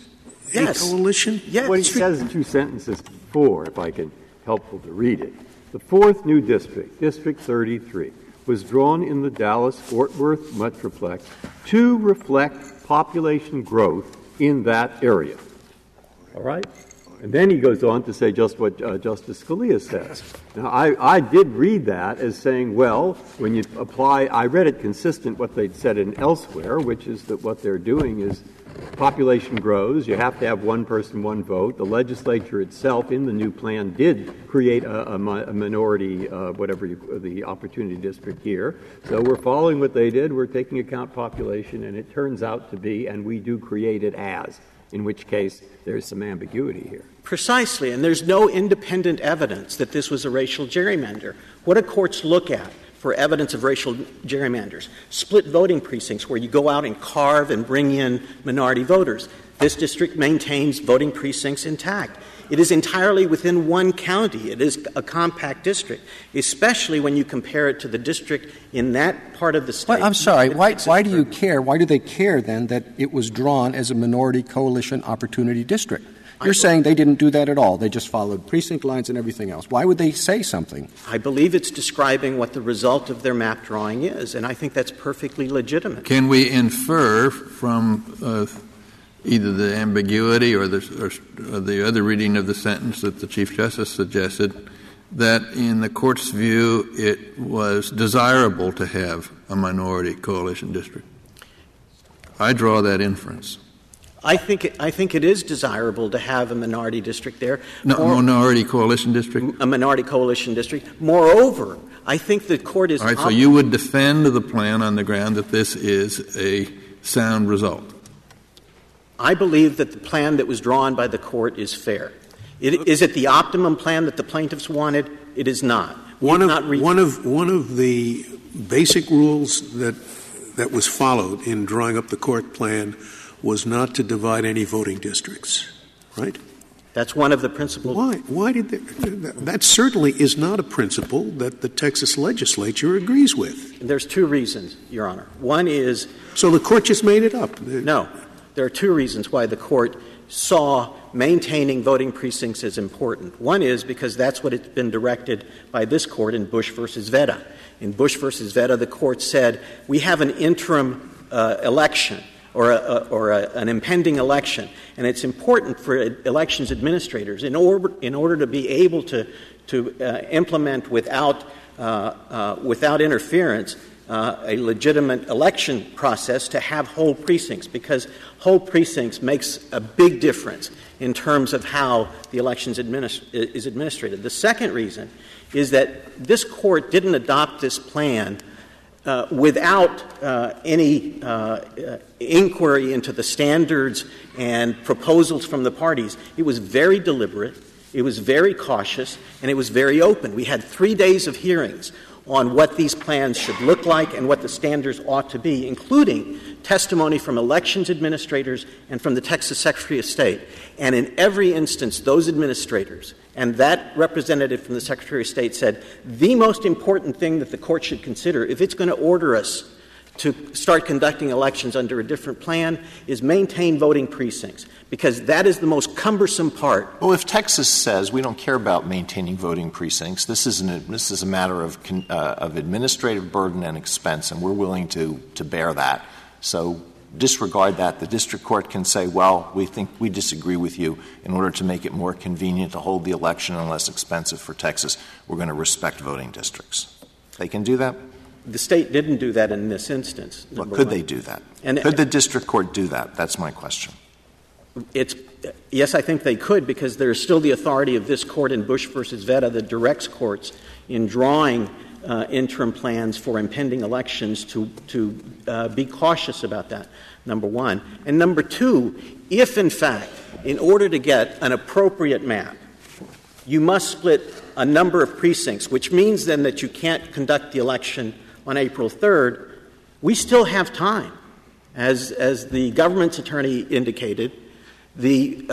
yes. A coalition? Yes. What he says in two sentences before, if I can — helpful to read it. The fourth new district, District 33, was drawn in the Dallas-Fort Worth Metroplex to reflect population growth in that area. All right? And then he goes on to say just what Justice Scalia says. Now, I did read that as saying, well, when you apply, I read it consistent what they'd said in elsewhere, which is that what they're doing is population grows, you have to have one person, one vote. The legislature itself in the new plan did create a minority, the opportunity district here. So we're following what they did. We're taking account population, and it turns out to be, and we do create it as, in which case there's some ambiguity here. Precisely, and there's no independent evidence that this was a racial gerrymander. What do courts look at for evidence of racial gerrymanders? Split voting precincts where you go out and carve and bring in minority voters. This district maintains voting precincts intact. It is entirely within one county. It is a compact district, especially when you compare it to the district in that part of the state. Well, I'm sorry. Why do you care? Why do they care, then, that it was drawn as a minority coalition opportunity district? You're saying they didn't do that at all. They just followed precinct lines and everything else. Why would they say something? I believe it's describing what the result of their map drawing is, and I think that's perfectly legitimate. Can we infer from either the ambiguity or the other reading of the sentence that the Chief Justice suggested that in the Court's view it was desirable to have a minority coalition district? I draw that inference. I think it is desirable to have a minority district there. Minority coalition district? A minority coalition district. Moreover, I think the Court is — All right, so you would defend the plan on the ground that this is a sound result? I believe that the plan that was drawn by the Court is fair. Is it the optimum plan that the plaintiffs wanted? It is not. One of the basic rules that was followed in drawing up the Court plan was not to divide any voting districts, right? That's one of the principles. Why did that certainly is not a principle that the Texas legislature agrees with. There's two reasons, Your Honor. One is — So the court just made it up. No. There are two reasons why the court saw maintaining voting precincts as important. One is because that's what it's been directed by this court in Bush versus Veda. In Bush versus Veda, the court said, we have an interim election or an impending election, and it's important for elections administrators in order to be able to implement without interference a legitimate election process to have whole precincts, because whole precincts makes a big difference in terms of how the elections is administrated. The second reason is that this court didn't adopt this plan without any inquiry into the standards and proposals from the parties. It was very deliberate, it was very cautious, and it was very open. We had 3 days of hearings on what these plans should look like and what the standards ought to be, including testimony from elections administrators and from the Texas Secretary of State. And in every instance, those administrators and that representative from the Secretary of State said the most important thing that the court should consider if it's going to order us to start conducting elections under a different plan is maintain voting precincts, because that is the most cumbersome part. Well, if Texas says we don't care about maintaining voting precincts, this is a matter of administrative burden and expense, and we're willing to bear that. So disregard that. The district court can say, well, we think we disagree with you. In order to make it more convenient to hold the election and less expensive for Texas, we're going to respect voting districts. They can do that? The state didn't do that in this instance. Well, could they do that? And could the district court do that? That's my question. Yes, I think they could, because there is still the authority of this court in Bush versus Veda that directs courts in drawing interim plans for impending elections to be cautious about that, number one. And number two, if, in fact, in order to get an appropriate map, you must split a number of precincts, which means then that you can't conduct the election on April 3rd, we still have time. As the government's attorney indicated, there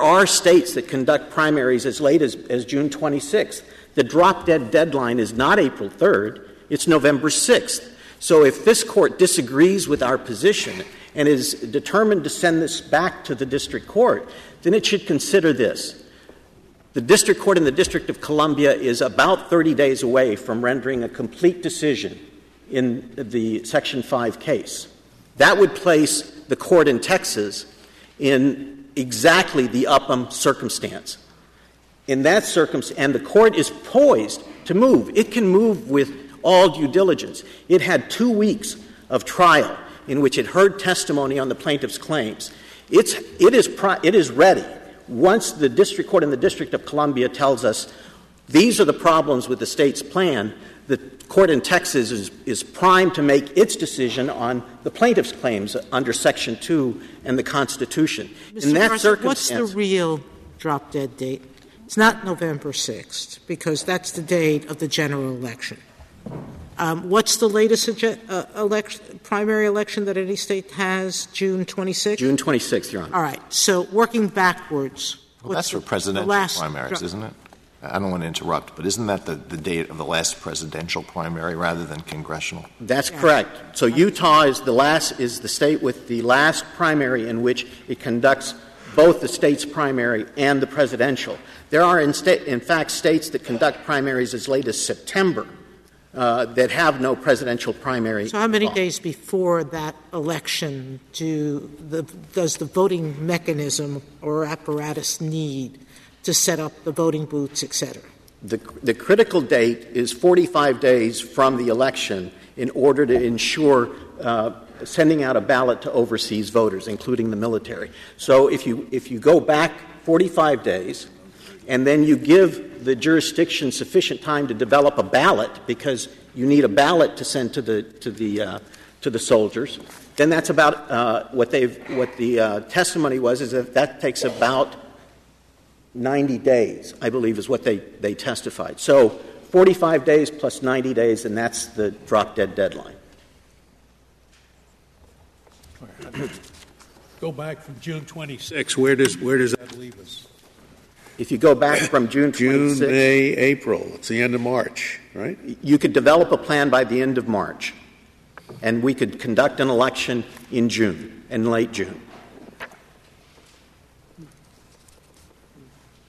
are states that conduct primaries as late as June 26th. The drop-dead deadline is not April 3rd. It's November 6th. So if this court disagrees with our position and is determined to send this back to the district court, then it should consider this. The district court in the District of Columbia is about 30 days away from rendering a complete decision in the Section 5 case. That would place the court in Texas in exactly the Upham circumstance. In that circumstance, and the court is poised to move. It can move with all due diligence. It had 2 weeks of trial in which it heard testimony on the plaintiff's claims. It is ready. Once the district court in the District of Columbia tells us these are the problems with the state's plan, the court in Texas is primed to make its decision on the plaintiff's claims under Section 2 and the Constitution. Mr. In that circumstance, what's the real drop-dead date? It's not November 6th, because that's the date of the general election. What's the latest primary election that any state has? June 26th? June 26th, Your Honor. All right. So working backwards. Well, that's for presidential primaries, isn't it? I don't want to interrupt, but isn't that the date of the last presidential primary rather than congressional? That's correct. So Utah is the state with the last primary in which it conducts both the state's primary and the presidential. There are, in fact, states that conduct primaries as late as September. That have no presidential primary. So how many days before that election does the voting mechanism or apparatus need to set up the voting booths, et cetera? The critical date is 45 days from the election in order to ensure sending out a ballot to overseas voters, including the military. So if you go back 45 days and then you give the jurisdiction sufficient time to develop a ballot, because you need a ballot to send to the soldiers. Then that's about what the testimony was. Is that takes about 90 days, I believe, is what they testified. So 45 days plus 90 days, and that's the drop dead deadline. All right. Go back from June 26. Where does that leave us? If you go back from June 26th, May, April, it's the end of March, right? You could develop a plan by the end of March, and we could conduct an election in June, in late June.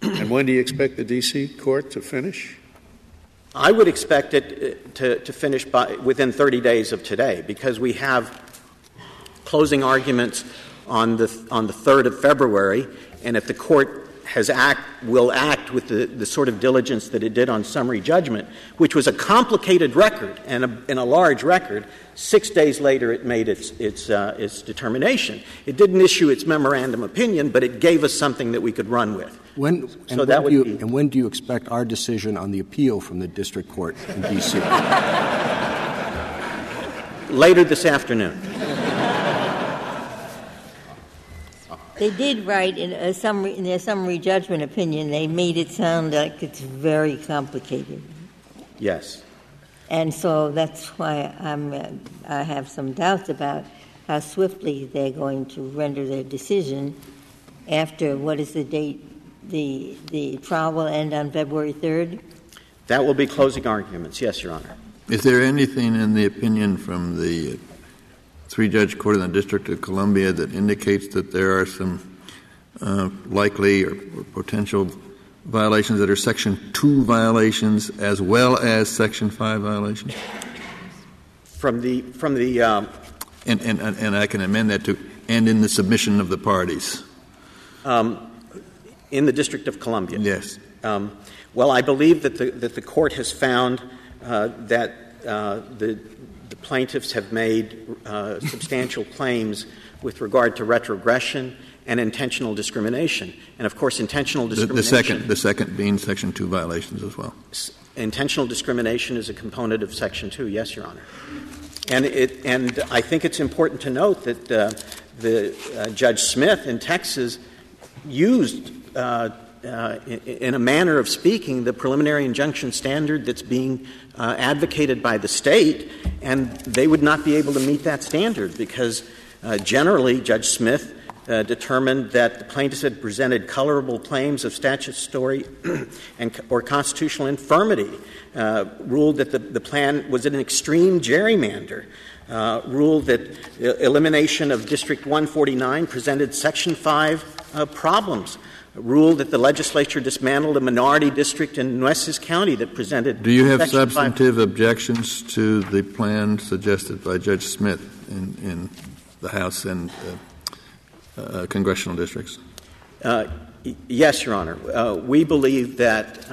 And when do you expect the D.C. court to finish? I would expect it to finish within 30 days of today, because we have closing arguments on the 3rd of February, and if the court will act with the sort of diligence that it did on summary judgment, which was a complicated record and a large record, 6 days later it made its determination. It didn't issue its memorandum opinion, but it gave us something that we could run with. And when do you expect our decision on the appeal from the district court in D.C.? Later this afternoon. They did write in their summary judgment opinion, they made it sound like it's very complicated. Yes. And so that's why I have some doubts about how swiftly they're going to render their decision after, what is the date, the trial will end on February 3rd? That will be closing arguments. Yes, Your Honor. Is there anything in the opinion from the three-judge court in the District of Columbia that indicates that there are some likely or potential violations that are Section 2 violations as well as Section 5 violations? And I can amend that to and in the submission of the parties. In the District of Columbia. Yes. Well, I believe that the court has found that the plaintiffs have made substantial claims with regard to retrogression and intentional discrimination. And, of course, intentional discrimination... The second being Section 2 violations as well. Intentional discrimination is a component of Section 2, yes, Your Honor. And I think it's important to note that the Judge Smith in Texas used... in a manner of speaking, the preliminary injunction standard that's being advocated by the state, and they would not be able to meet that standard because generally Judge Smith determined that the plaintiffs had presented colorable claims of statutory or constitutional infirmity, ruled that the plan was an extreme gerrymander, ruled that the elimination of District 149 presented Section 5 problems, ruled that the legislature dismantled a minority district in Nueces County that presented... Do you have substantive objections to the plan suggested by Judge Smith in the House and congressional districts? Yes, Your Honor. We believe that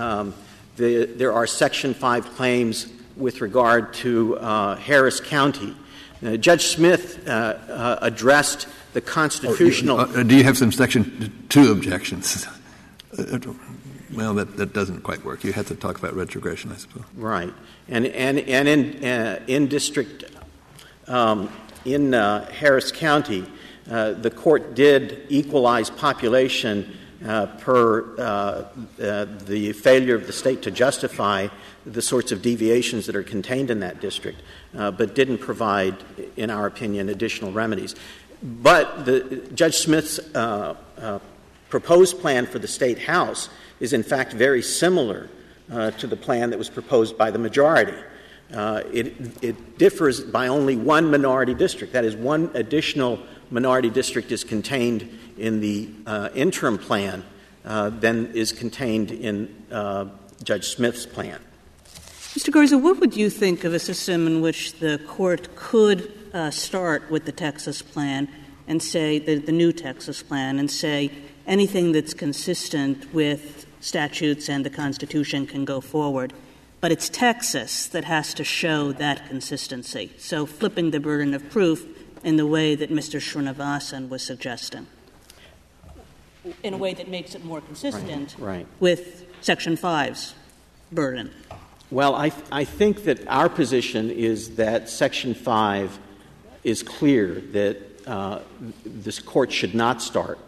there are Section 5 claims with regard to Harris County. Judge Smith addressed the constitutional... do you have some Section 2 objections? Well, that doesn't quite work. You have to talk about retrogression, I suppose. Right. And in Harris County, the court did equalize population per the failure of the state to justify the sorts of deviations that are contained in that district, but didn't provide, in our opinion, additional remedies. But Judge Smith's proposed plan for the State House is, in fact, very similar to the plan that was proposed by the majority. It differs by only one minority district. That is, one additional minority district is contained in the interim plan than is contained in Judge Smith's plan. Mr. Garza, what would you think of a system in which the court could start with the Texas plan and say the new Texas plan and say anything that's consistent with statutes and the Constitution can go forward? But it's Texas that has to show that consistency. So flipping the burden of proof in the way that Mr. Srinivasan was suggesting, in a way that makes it more consistent right. with Section 5's burden. Well, I think that our position is that Section 5 is clear that this court should not start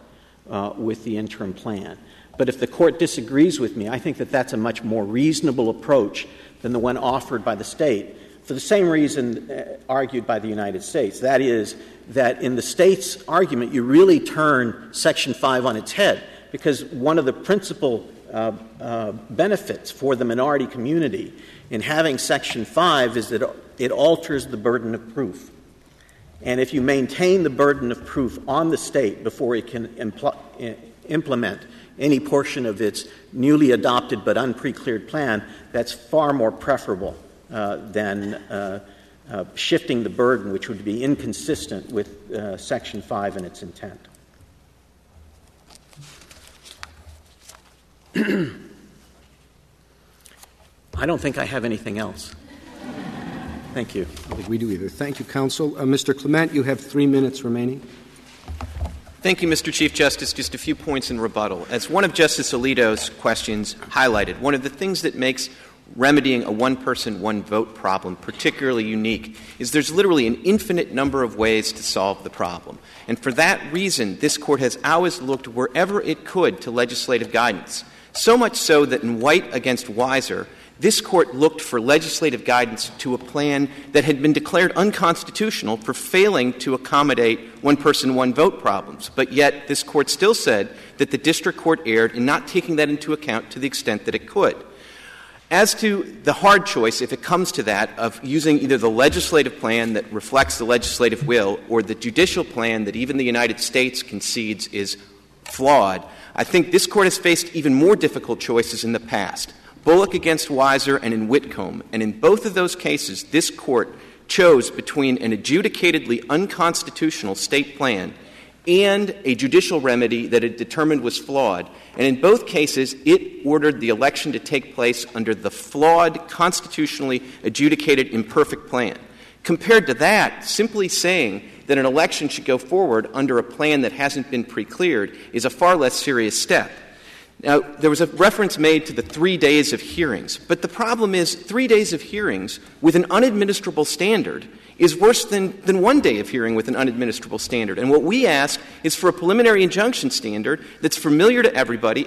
with the interim plan. But if the court disagrees with me, I think that that's a much more reasonable approach than the one offered by the state, for the same reason argued by the United States. That is, that in the state's argument, you really turn Section 5 on its head, because one of the principal benefits for the minority community in having Section 5 is that it alters the burden of proof. And if you maintain the burden of proof on the state before it can implement any portion of its newly adopted but unprecleared plan, that's far more preferable than shifting the burden, which would be inconsistent with Section 5 and its intent. I don't think I have anything else. Thank you. I don't think we do either. Thank you, Counsel. Mr. Clement, you have 3 minutes remaining. Thank you, Mr. Chief Justice. Just a few points in rebuttal. As one of Justice Alito's questions highlighted, one of the things that makes remedying a one-person, one-vote problem particularly unique is there's literally an infinite number of ways to solve the problem. And for that reason, this Court has always looked wherever it could to legislative guidance, so much so that in White against Wiser, this Court looked for legislative guidance to a plan that had been declared unconstitutional for failing to accommodate one-person, one-vote problems. But yet this Court still said that the district court erred in not taking that into account to the extent that it could. As to the hard choice, if it comes to that, of using either the legislative plan that reflects the legislative will or the judicial plan that even the United States concedes is flawed, I think this Court has faced even more difficult choices in the past. Bullock against Weiser and in Whitcomb. And in both of those cases, this Court chose between an adjudicatedly unconstitutional state plan and a judicial remedy that it determined was flawed. And in both cases, it ordered the election to take place under the flawed, constitutionally adjudicated, imperfect plan. Compared to that, simply saying that an election should go forward under a plan that hasn't been pre-cleared is a far less serious step. Now, there was a reference made to the 3 days of hearings, but the problem is 3 days of hearings with an unadministrable standard is worse than 1 day of hearing with an unadministrable standard. And what we ask is for a preliminary injunction standard that's familiar to everybody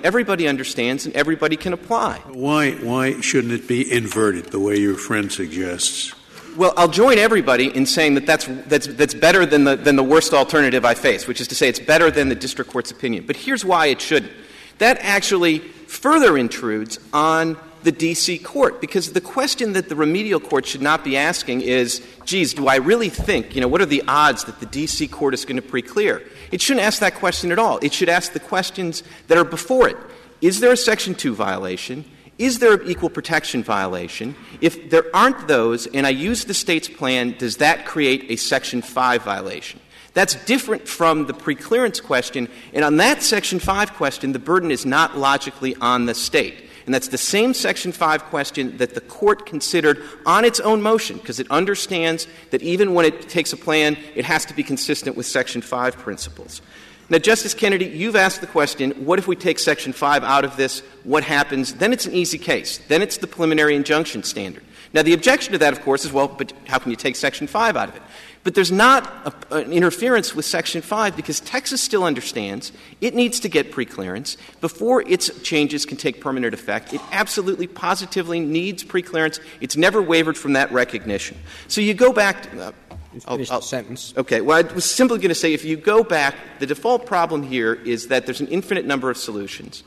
understands, and everybody can apply. Why shouldn't it be inverted the way your friend suggests? Well, I'll join everybody in saying that that's better than the worst alternative I face, which is to say it's better than the district court's opinion. But here's why it shouldn't. That actually further intrudes on the D.C. court, because the question that the remedial court should not be asking is, geez, do I really think, what are the odds that the D.C. court is going to pre-clear? It shouldn't ask that question at all. It should ask the questions that are before it. Is there a Section 2 violation? Is there an equal protection violation? If there aren't those, and I use the state's plan, does that create a Section 5 violation? That's different from the preclearance question, and on that Section 5 question, the burden is not logically on the state. And that's the same Section 5 question that the Court considered on its own motion, because it understands that even when it takes a plan, it has to be consistent with Section 5 principles. Now, Justice Kennedy, you've asked the question, what if we take Section 5 out of this? What happens? Then it's an easy case. Then it's the preliminary injunction standard. Now, the objection to that, of course, is, well, but how can you take Section 5 out of it? But there's not an interference with Section 5 because Texas still understands it needs to get preclearance. Before its changes can take permanent effect, it absolutely, positively needs preclearance. It's never wavered from that recognition. So you go back to sentence. Okay. Well, I was simply going to say if you go back, the default problem here is that there's an infinite number of solutions.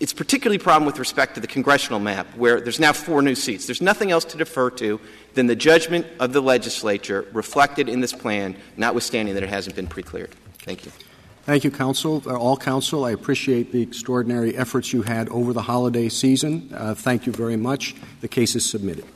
It's particularly a problem with respect to the congressional map, where there's now 4 new seats. There's nothing else to defer to than the judgment of the legislature reflected in this plan, notwithstanding that it hasn't been precleared. Thank you. Thank you, Counsel. All Counsel, I appreciate the extraordinary efforts you had over the holiday season. Thank you very much. The case is submitted.